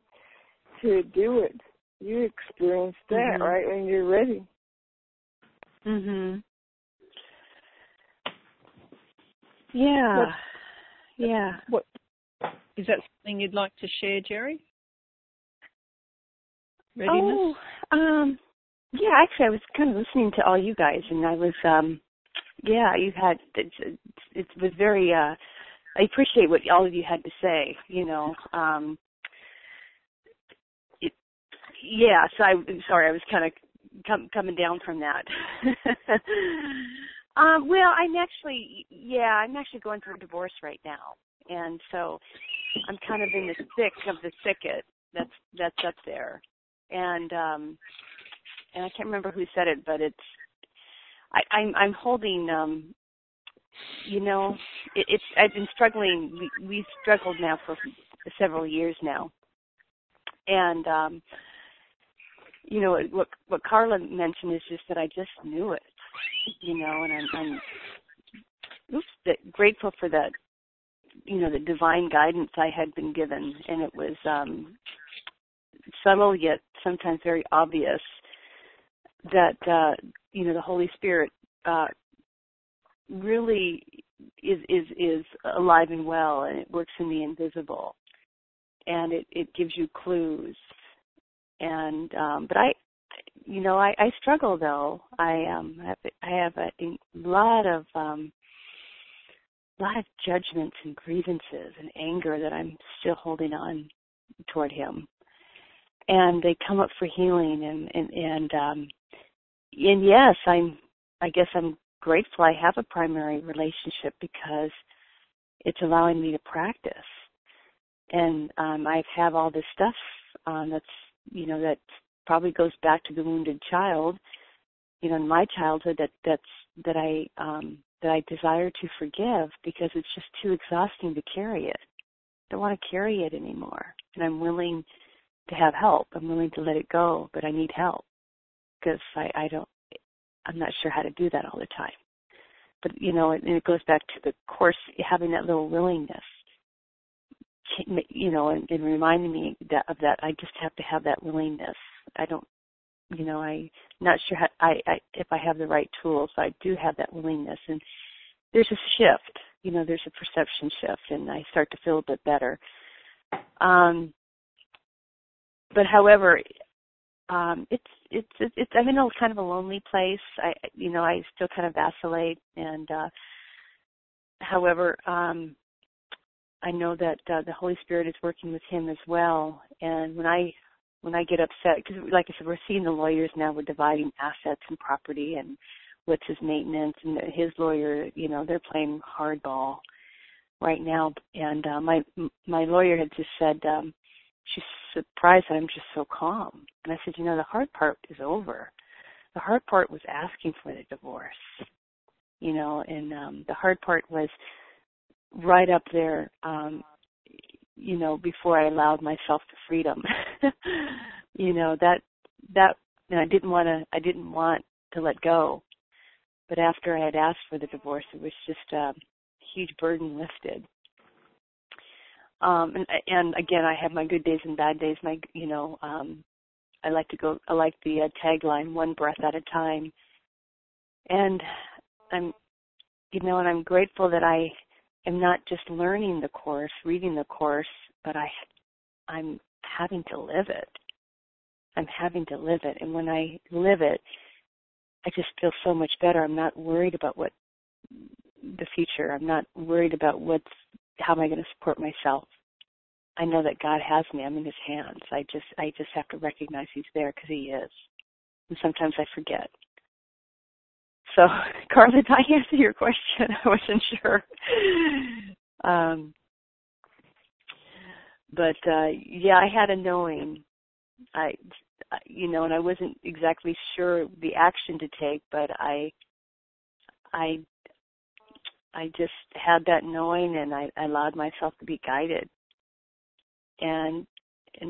to do it. You experience that, mm-hmm. right, when you're ready. Mm-hmm. Yeah. What is that something you'd like to share, Jerry? Readiness? Oh, yeah, actually I was kind of listening to all you guys, and I was, you had, it was very, I appreciate what all of you had to say, you know, so I'm sorry, I was kind of coming down from that. Well, I'm actually going through a divorce right now, and so I'm kind of in the thick of the thicket that's up there. And I can't remember who said it, but it's I'm holding I've been struggling. We've struggled now for several years now, and you know what Carla mentioned is just that I just knew it, you know, and I'm grateful for that, you know, the divine guidance I had been given, and it was subtle yet sometimes very obvious that you know the Holy Spirit really is alive and well, and it works in the invisible, and it gives you clues. And but I struggle though. I have a lot of judgments and grievances and anger that I'm still holding on toward Him. And they come up for healing, and yes, I guess I'm grateful I have a primary relationship because it's allowing me to practice, and I have all this stuff that's, you know, that probably goes back to the wounded child, you know, in my childhood that I desire to forgive because it's just too exhausting to carry it. I don't want to carry it anymore, and I'm willing to have help. I'm willing to let it go, but I need help because I'm not sure how to do that all the time. But, you know, and it goes back to the Course, having that little willingness, you know, and reminding me of that. I just have to have that willingness. I don't, you know, I'm not sure how, if I have the right tools, so I do have that willingness. And there's a shift, you know, there's a perception shift, and I start to feel a bit better. But however, it's I'm in a kind of a lonely place. I still kind of vacillate, and however, I know that the Holy Spirit is working with Him as well. And when I get upset, because like I said, we're seeing the lawyers now. We're dividing assets and property, and what's his maintenance, and his lawyer. You know, they're playing hardball right now. And my lawyer had just said. She's surprised that I'm just so calm. And I said, you know, the hard part is over. The hard part was asking for the divorce, you know, and the hard part was right up there, you know, before I allowed myself the freedom. You know, that, and I didn't want to let go. But after I had asked for the divorce, it was just a huge burden lifted. And again, I have my good days and bad days. My, you know, I like the tagline, one breath at a time. And I'm grateful that I am not just learning the Course, reading the Course, but I'm having to live it. I'm having to live it. And when I live it, I just feel so much better. I'm not worried about what the future. I'm not worried about how am I going to support myself. I know that God has me. I'm in his hands. I just have to recognize he's there because he is. And sometimes I forget. So, Carla, did I answer your question? I wasn't sure. But I had a knowing. I wasn't exactly sure the action to take, but I just had that knowing, and I allowed myself to be guided. And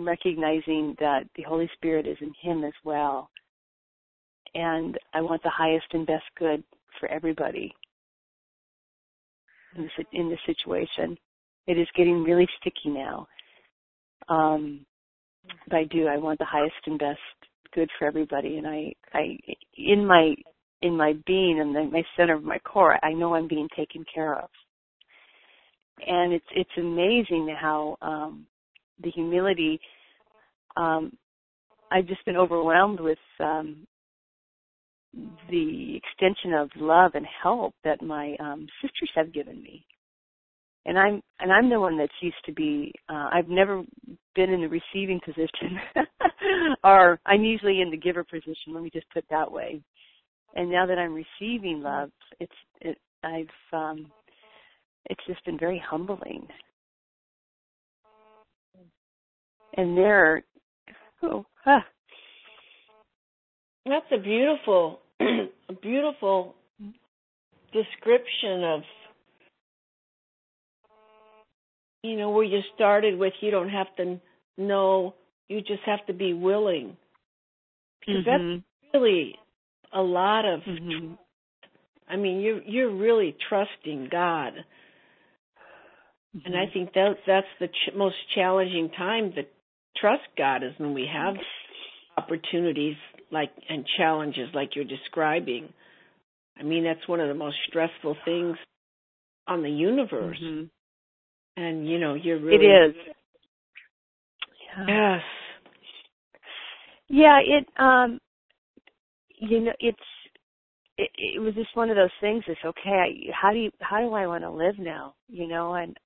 recognizing that the Holy Spirit is in him as well. And I want the highest and best good for everybody in this situation. It is getting really sticky now. But I do. I want the highest and best good for everybody. And I in my being and my center of my core, I know I'm being taken care of. And it's amazing how the humility. I've just been overwhelmed with the extension of love and help that my sisters have given me. And I'm the one that's used to be, I've never been in the receiving position, or I'm usually in the giver position, let me just put it that way. And now that I'm receiving love, it's just been very humbling. And that's a beautiful, beautiful description of, you know, where you started with, you don't have to know, you just have to be willing. Because that's really a lot of, I mean, you're really trusting God. Mm-hmm. And I think that's the most challenging time to trust God is when we have opportunities and challenges like you're describing. I mean, that's one of the most stressful things on the universe. Mm-hmm. And, you know, you're really... It is. Yeah. Yes. Yeah, it was just one of those things. It's okay, how do I want to live now? You know, and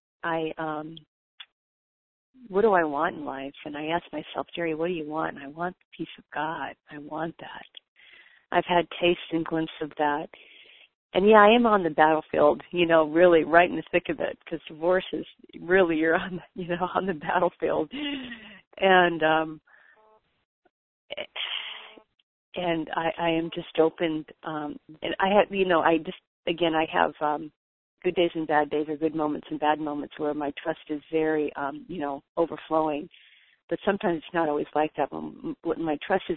what do I want in life? And I asked myself, Jerry, what do you want? And I want the peace of God. I want that. I've had taste and glimpse of that. And, yeah, I am on the battlefield, you know, really right in the thick of it, because divorce is really you're on the battlefield. And I am just open. And I have, you know, I have good days and bad days or good moments and bad moments where my trust is very, overflowing. But sometimes it's not always like that. When my trust is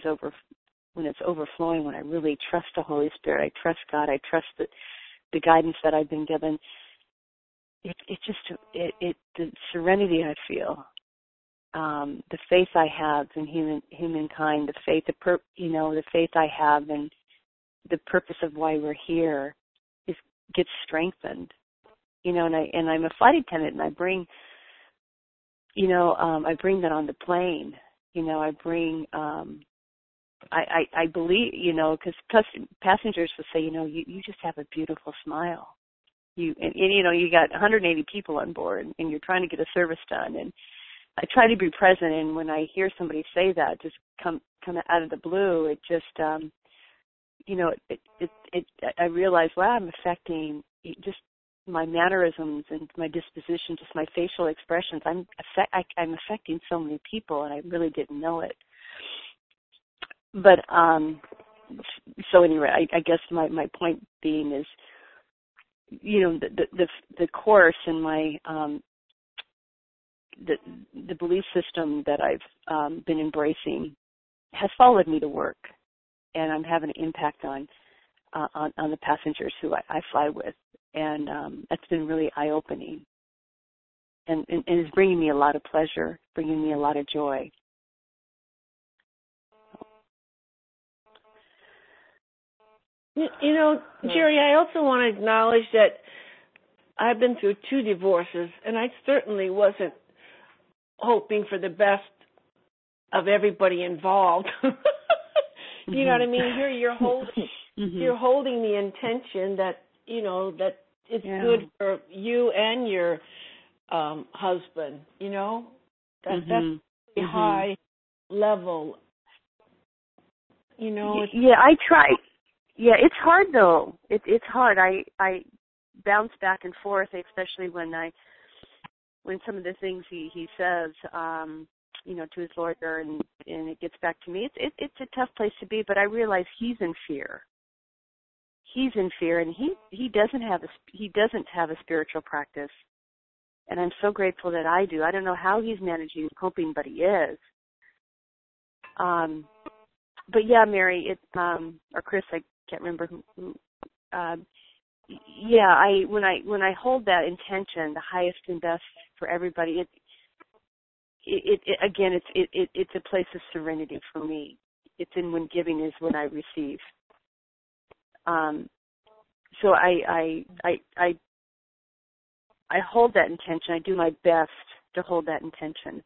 when it's overflowing, when I really trust the Holy Spirit, I trust God, I trust the guidance that I've been given, the serenity I feel, the faith I have in humankind, the faith I have in the purpose of why we're here gets strengthened, you know, and I'm a flight attendant, and I bring, I bring that on the plane, I believe, because passengers will say, you just have a beautiful smile. You got 180 people on board, and you're trying to get a service done. And I try to be present, and when I hear somebody say that, just come out of the blue, it just, I realize, wow, I'm affecting just my mannerisms and my disposition, just my facial expressions. I'm affecting so many people, and I really didn't know it. But, so anyway, I guess my point being is, the course and my, the belief system that I've, been embracing has followed me to work, and I'm having an impact on the passengers who I fly with. And, that's been really eye-opening, and it's bringing me a lot of pleasure, bringing me a lot of joy. You know, Jerry, I also want to acknowledge that I've been through 2 divorces, and I certainly wasn't hoping for the best of everybody involved. You know what I mean? Here you're holding the intention that, you know, that it's good for you and your husband, you know? That's a high level. You know, I try. Yeah, it's hard though. It's hard. I bounce back and forth, especially when some of the things he says, you know, to his lawyer, and it gets back to me. It's a tough place to be, but I realize he's in fear. He's in fear, and he doesn't have a spiritual practice. And I'm so grateful that I do. I don't know how he's managing and coping, but he is. But yeah, Mary, or Chris, I can't remember who. When I hold that intention, the highest and best for everybody, it's a place of serenity for me. It's in when giving is when I receive. So I hold that intention. I do my best to hold that intention,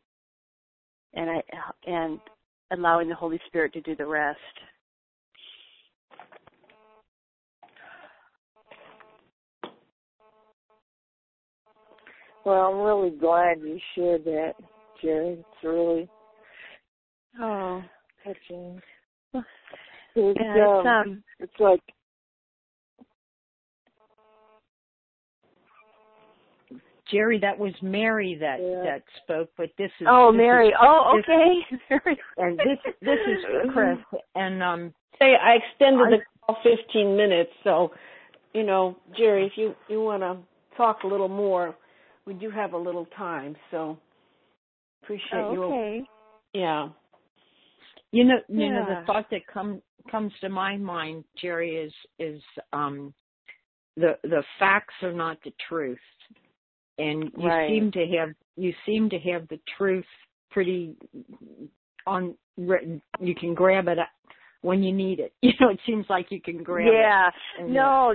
and allowing the Holy Spirit to do the rest. Well, I'm really glad you shared that, Jerry. It's really touching. It's like Jerry, that was Mary that spoke, but this is... Oh, this Mary. Okay. And this is Chris. And I extended the call 15 minutes, so, you know, Jerry, if you want to talk a little more, we do have a little time, so appreciate you. Okay. Yeah. You know, the thought that comes to my mind, Jerry, is the facts are not the truth. And you seem to have the truth pretty on written. You can grab it when you need it. You know, it seems like you can grab it. Yeah. No,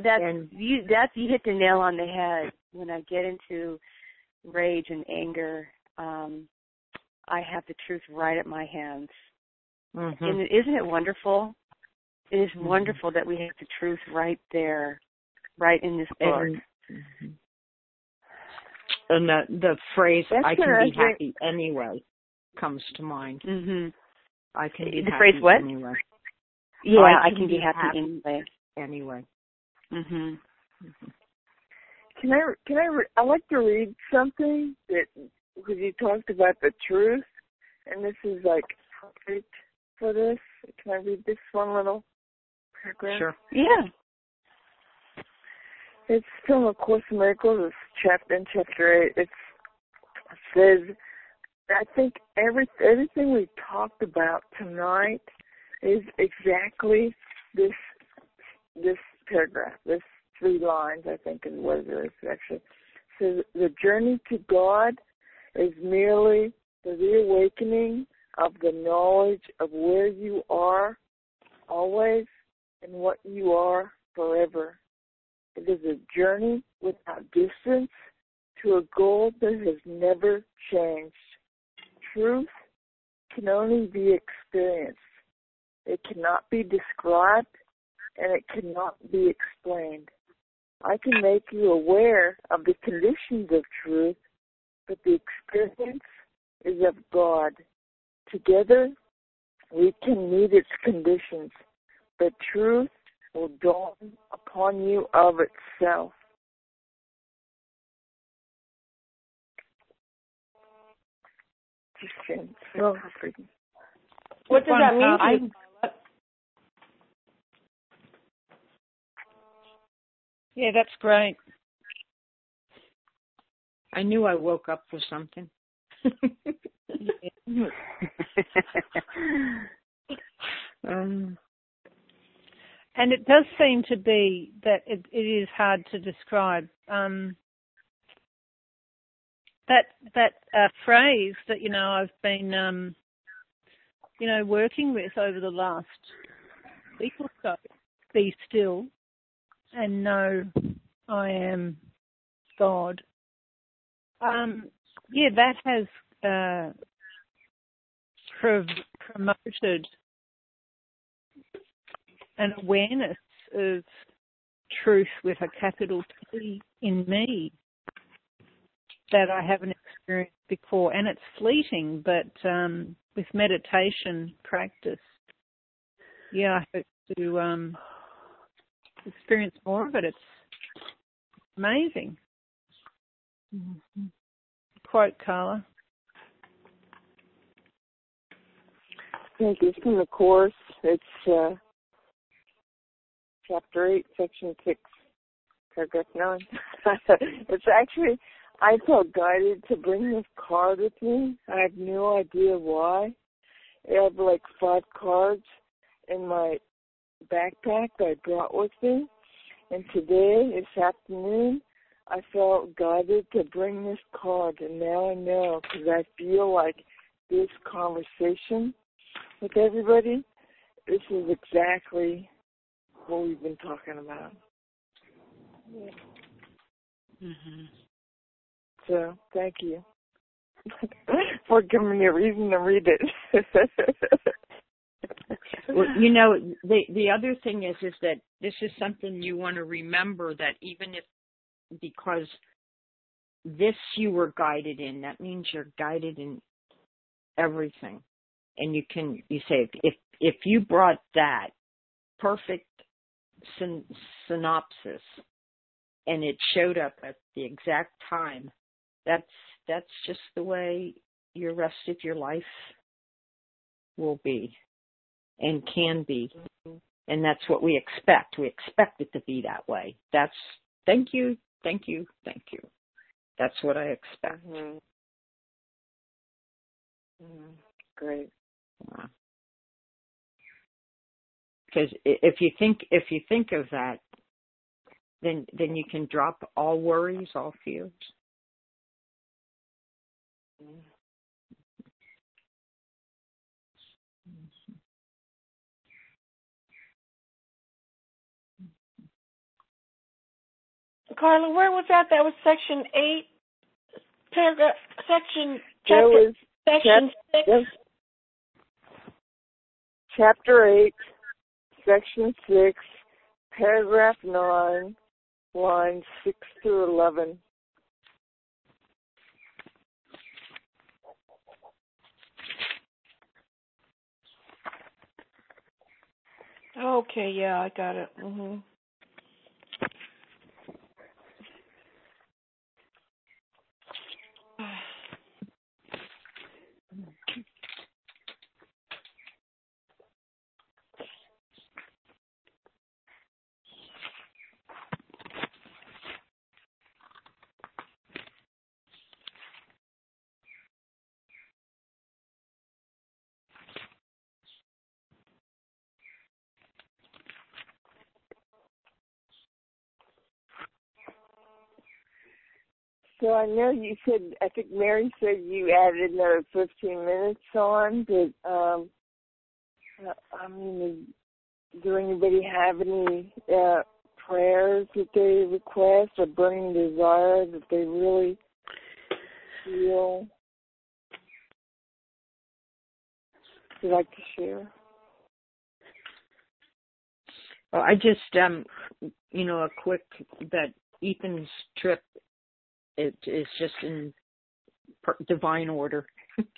you hit the nail on the head. When I get into rage and anger, I have the truth right at my hands. Mm-hmm. And isn't it wonderful? It is wonderful that we have the truth right there, right in this book. Mm-hmm. And the phrase, that's I can be happy anyway, comes to mind. Mm-hmm. I can be the happy phrase what? Anyway. Yeah, I can be happy anyway. Mhm. Mm-hmm. Can I like to read something that, because you talked about the truth, and this is like perfect for this. Can I read this one little paragraph? Sure. Yeah. It's from A Course in Miracles, chapter 8. It says, I think everything we talked about tonight is exactly this paragraph, this 3 lines, I think, is what it is actually. It says, the journey to God is merely the reawakening of the knowledge of where you are always and what you are forever. It is a journey without distance to a goal that has never changed. Truth can only be experienced. It cannot be described, and it cannot be explained. I can make you aware of the conditions of truth, but the experience is of God. Together, we can meet its conditions, but truth will dawn upon you of itself. Well, what does that mean? Yeah, that's great. I knew I woke up for something. And it does seem to be that it is hard to describe. That phrase that, you know, I've been, you know, working with over the last week or so, be still and know I am God. That has promoted an awareness of truth with a capital T in me that I haven't experienced before. And it's fleeting, but with meditation practice, yeah, I hope to experience more of it. It's amazing. Mm-hmm. Quote, Carla. Thank you. It's from the Course. It's Chapter 8, Section 6, Paragraph 9. It's actually, I felt guided to bring this card with me. I have no idea why. I have like 5 cards in my backpack that I brought with me. And today, this afternoon, I felt guided to bring this card. And now I know, because I feel like this conversation with everybody, this is exactly what we've been talking about. Yeah. Mm-hmm. So, thank you for giving me a reason to read it. Well, you know, the other thing is that this is something you want to remember, that even if, because this you were guided in, that means you're guided in everything. And you can, you say, if you brought that perfect synopsis and it showed up at the exact time, that's just the way your rest of your life will be and can be. And that's what we expect. We expect it to be that way. That's, thank you, thank you, thank you. That's what I expect. Mm-hmm. Mm-hmm. Great. Yeah. Because if you think of that, then you can drop all worries, all fears. Carla, where was that? That was section 8, paragraph, section six. Chapter 8, Section 6, Paragraph 9, Lines 6 through 11. Okay, yeah, I got it. Mm-hmm. So I know you said, I think Mary said you added another 15 minutes on, but I mean, do anybody have any prayers that they request or burning desire that they really feel you'd like to share? Well, I just, a quick, that Ethan's trip, it is just in divine order.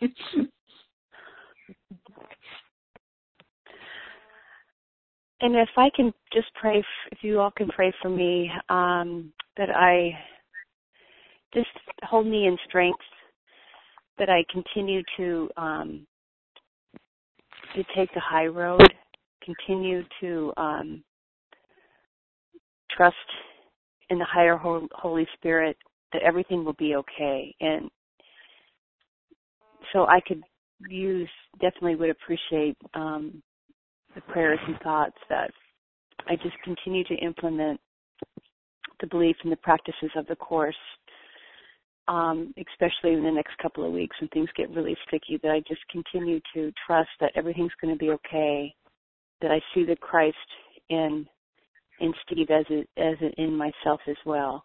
And if I can just pray, if you all can pray for me, that I just hold me in strength, that I continue to take the high road, continue to trust in the higher Holy Spirit, that everything will be okay. And so I could would appreciate the prayers and thoughts that I just continue to implement the belief and the practices of the Course, especially in the next couple of weeks when things get really sticky, that I just continue to trust that everything's going to be okay, that I see the Christ in Steve as it in myself as well.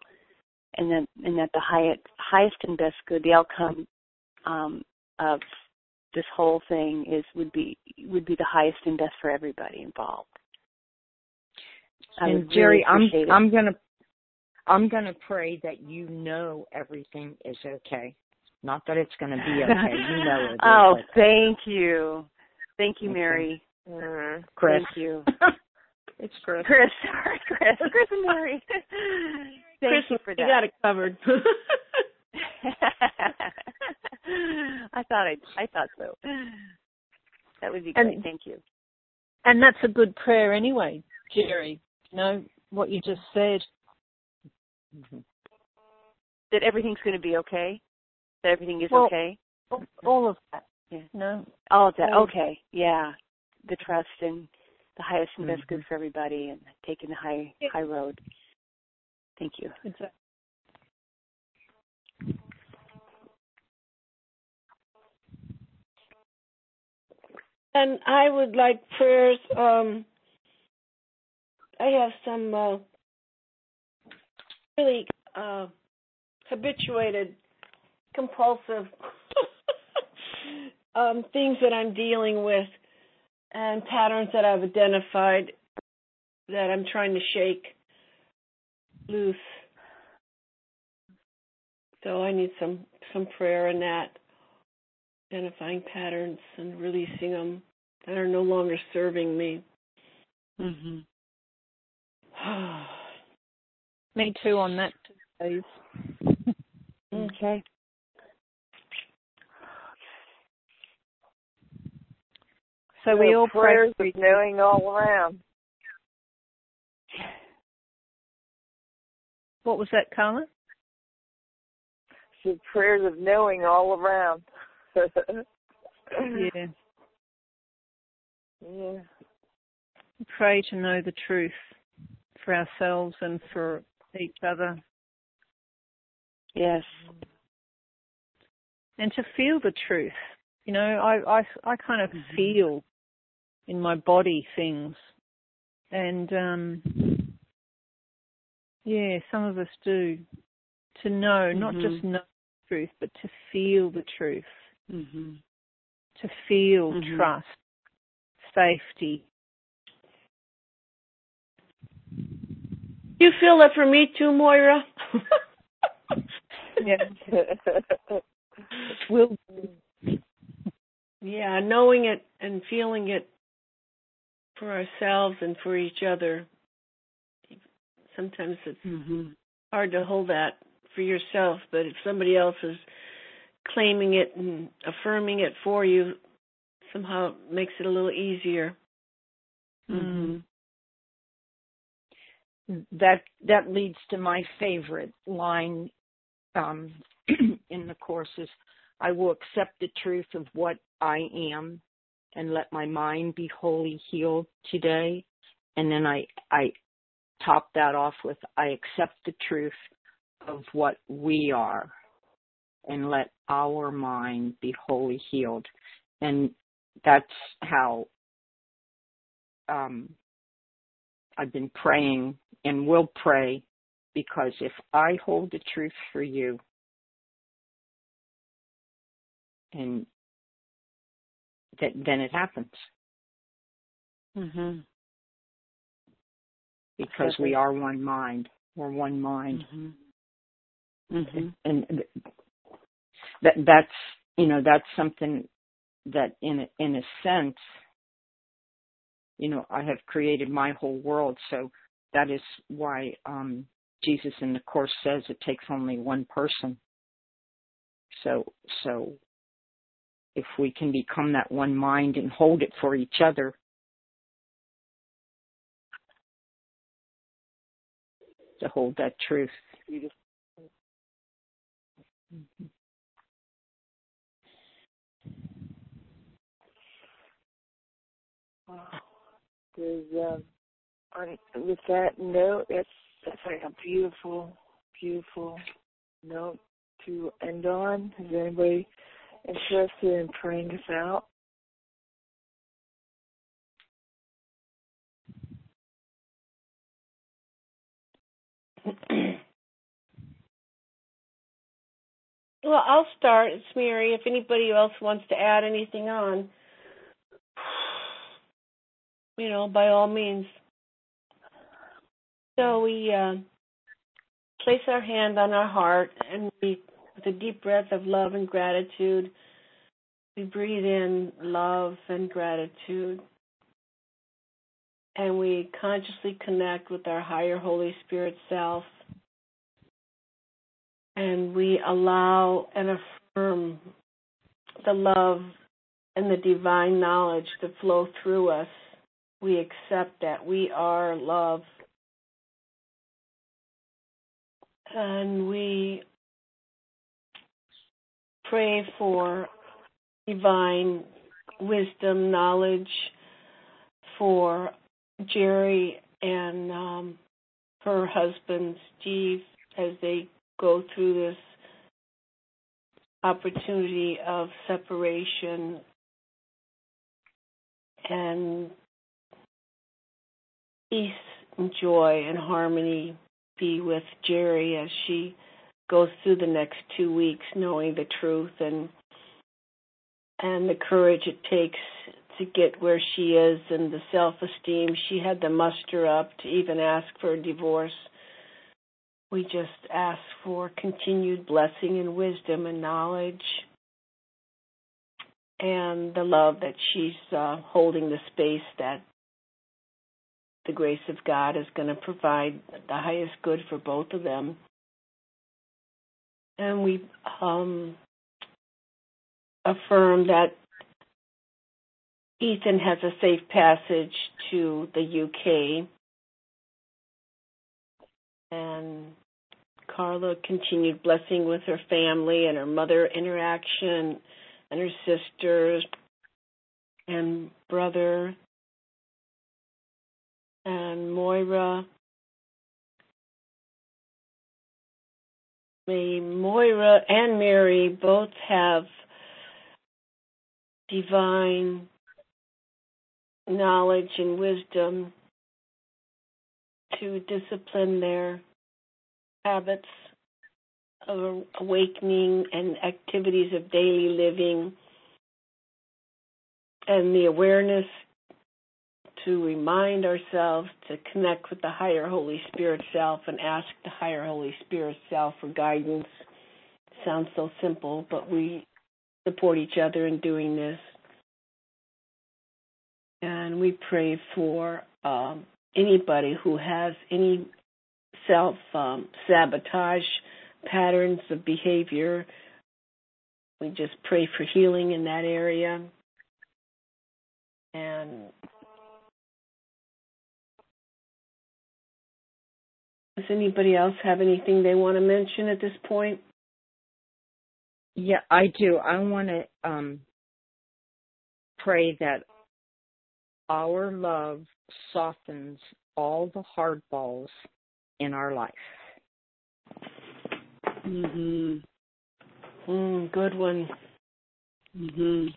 And that the highest and best good, the outcome of this whole thing is would be the highest and best for everybody involved. And Jerry, really I'm gonna pray that you know everything is okay. Not that it's gonna be okay. You know it is. Oh, okay. Thank you, Mary. Mm-hmm. Chris. Thank you. It's Chris. Chris, sorry, Chris. Chris and Mary. Thank you for that. You got it covered. I thought so. That would be great. Thank you. And that's a good prayer anyway, Jerry. You know what you just said. Mm-hmm. That everything's going to be okay. That everything is okay. All of that. Yeah. No. All of that. Okay. Yeah. The trust and the highest and best good for everybody, and taking the high road. Thank you. Exactly. And I would like prayers. I have some really habituated, compulsive things that I'm dealing with, and patterns that I've identified that I'm trying to shake loose. So I need some prayer in that, identifying patterns and releasing them that are no longer serving me. Mm-hmm. Me too on that, please. Okay. So we all prayers with knowing all around. What was that, Carla? So prayers of knowing all around. Yeah. Yeah. Pray to know the truth for ourselves and for each other. Yes. And to feel the truth. You know, I kind of feel in my body things, and some of us do. To know, not just know the truth, but to feel the truth. Mm-hmm. To feel trust, safety. You feel that for me too, Moira? Yeah. Will do. Yeah, knowing it and feeling it for ourselves and for each other. Sometimes it's hard to hold that for yourself, but if somebody else is claiming it and affirming it for you, somehow it makes it a little easier. Mm-hmm. That leads to my favorite line in the Course is, I will accept the truth of what I am and let my mind be wholly healed today. And then I top that off with, I accept the truth of what we are and let our mind be wholly healed. And that's how I've been praying and will pray, because if I hold the truth for you, and then it happens. Mm-hmm. Because we are one mind. We're one mind. Mm-hmm. Mm-hmm. And that's something that in a sense, you know, I have created my whole world. So that is why Jesus in the Course says it takes only one person. So if we can become that one mind and hold it for each other. To hold that truth. Beautiful. With that note, that's like a beautiful, beautiful note to end on. Is anybody interested in praying this out? Well, I'll start. It's Mary. If anybody else wants to add anything on, you know, by all means. So we place our hand on our heart, and we, with a deep breath of love and gratitude, we breathe in love and gratitude, and we consciously connect with our higher Holy Spirit self. And we allow and affirm the love and the divine knowledge that flow through us. We accept that we are love. And we pray for divine wisdom, knowledge for Jerry and her husband, Steve, as they go through this opportunity of separation and peace and joy and harmony be with Jerry as she goes through the next 2 weeks, knowing the truth and the courage it takes to get where she is and the self-esteem she had to muster up to even ask for a divorce. We just ask for continued blessing and wisdom and knowledge and the love that she's holding the space that the grace of God is going to provide the highest good for both of them. And we affirm that Ethan has a safe passage to the UK, and Carla continued blessing with her family and her mother interaction and her sisters and brother and Moira. May Moira and Mary both have divine knowledge and wisdom to discipline their habits of awakening and activities of daily living, and the awareness to remind ourselves to connect with the higher Holy Spirit self and ask the higher Holy Spirit self for guidance. Sounds so simple, but we support each other in doing this. And we pray for anybody who has any self-sabotage patterns of behavior. We just pray for healing in that area. And does anybody else have anything they want to mention at this point? Yeah, I do. I want to pray that our love softens all the hard balls in our life. Mhm. Good one. Mhm.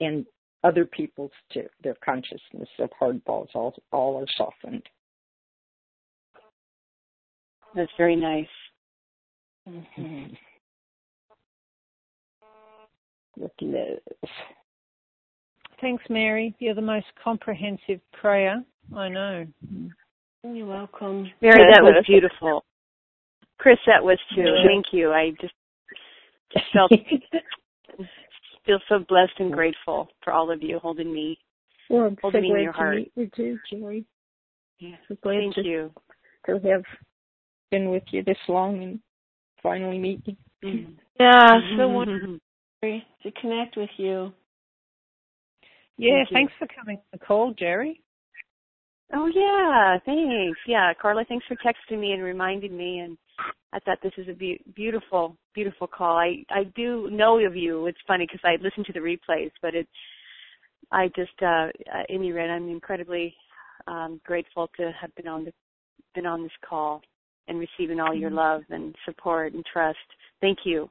And other people's too. Their consciousness of hard balls all are softened. That's very nice. Mhm. With love. Thanks, Mary. You're the most comprehensive prayer I know. You're welcome. Mary, that was beautiful. Chris, that was too. Thank you. I just feel so blessed and grateful for all of you holding me in your heart. I'm so glad to meet you too, Jerry. Yeah. So glad to have been with you this long and finally meet you. Mm-hmm. Yeah, so wonderful to connect with you. Yeah, thanks for coming to the call, Jerry. Oh, yeah, thanks. Yeah, Carla, thanks for texting me and reminding me. And I thought this is a beautiful, beautiful call. I do know of you. It's funny because I listen to the replays, but I'm incredibly grateful to have been on this call and receiving all your love and support and trust. Thank you.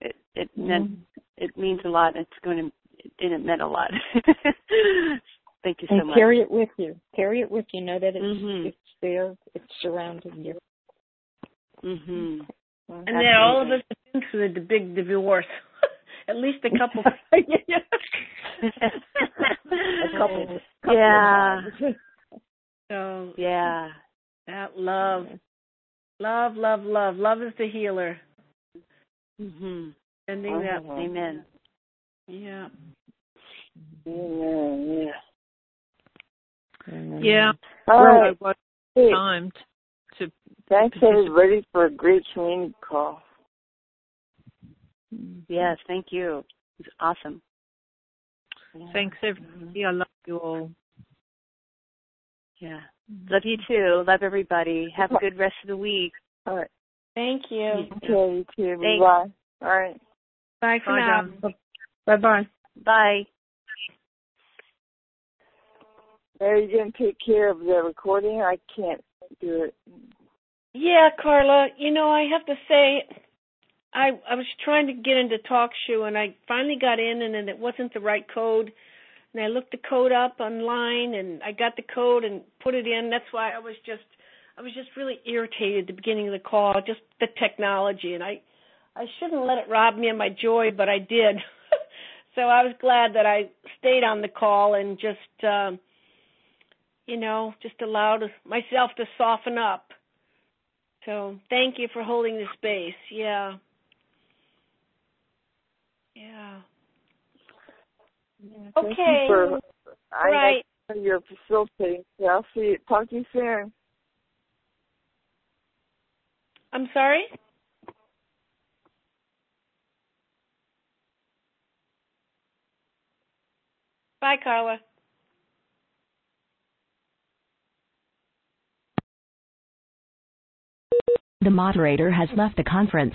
It means a lot. It meant a lot. Thank you so much. Carry it with you. Know that it's there. It's surrounding you. Mm-hmm. Well, and then all of us have been through the big divorce. At least a couple. a couple. Yeah. So yeah. That love. Love, love, love. Love is the healer. Mm-hmm. Sending that. Amen. Yeah. Yeah. Yeah. Yeah. All right. Time to thanks everybody for a great community call. Yes, thank you. It's awesome. Thanks everybody. I love you all. Yeah. Love you too. Love everybody. Have a good rest of the week. All right. Thank you. Okay, you too. Bye. All right. Bye for now. Bye-bye. Bye. Mary didn't take care of the recording. I can't do it. Yeah, Carla. You know, I have to say, I was trying to get into TalkShoe, and I finally got in, and then it wasn't the right code. And I looked the code up online, and I got the code and put it in. That's why I was just really irritated at the beginning of the call, just the technology. And I shouldn't let it rob me of my joy, but I did. So I was glad that I stayed on the call and just, just allowed myself to soften up. So thank you for holding the space. Yeah. Yeah. Okay. Right. You're facilitating. Yeah, I'll see you. Talk to you soon. I'm sorry? Bye, Carla. The moderator has left the conference.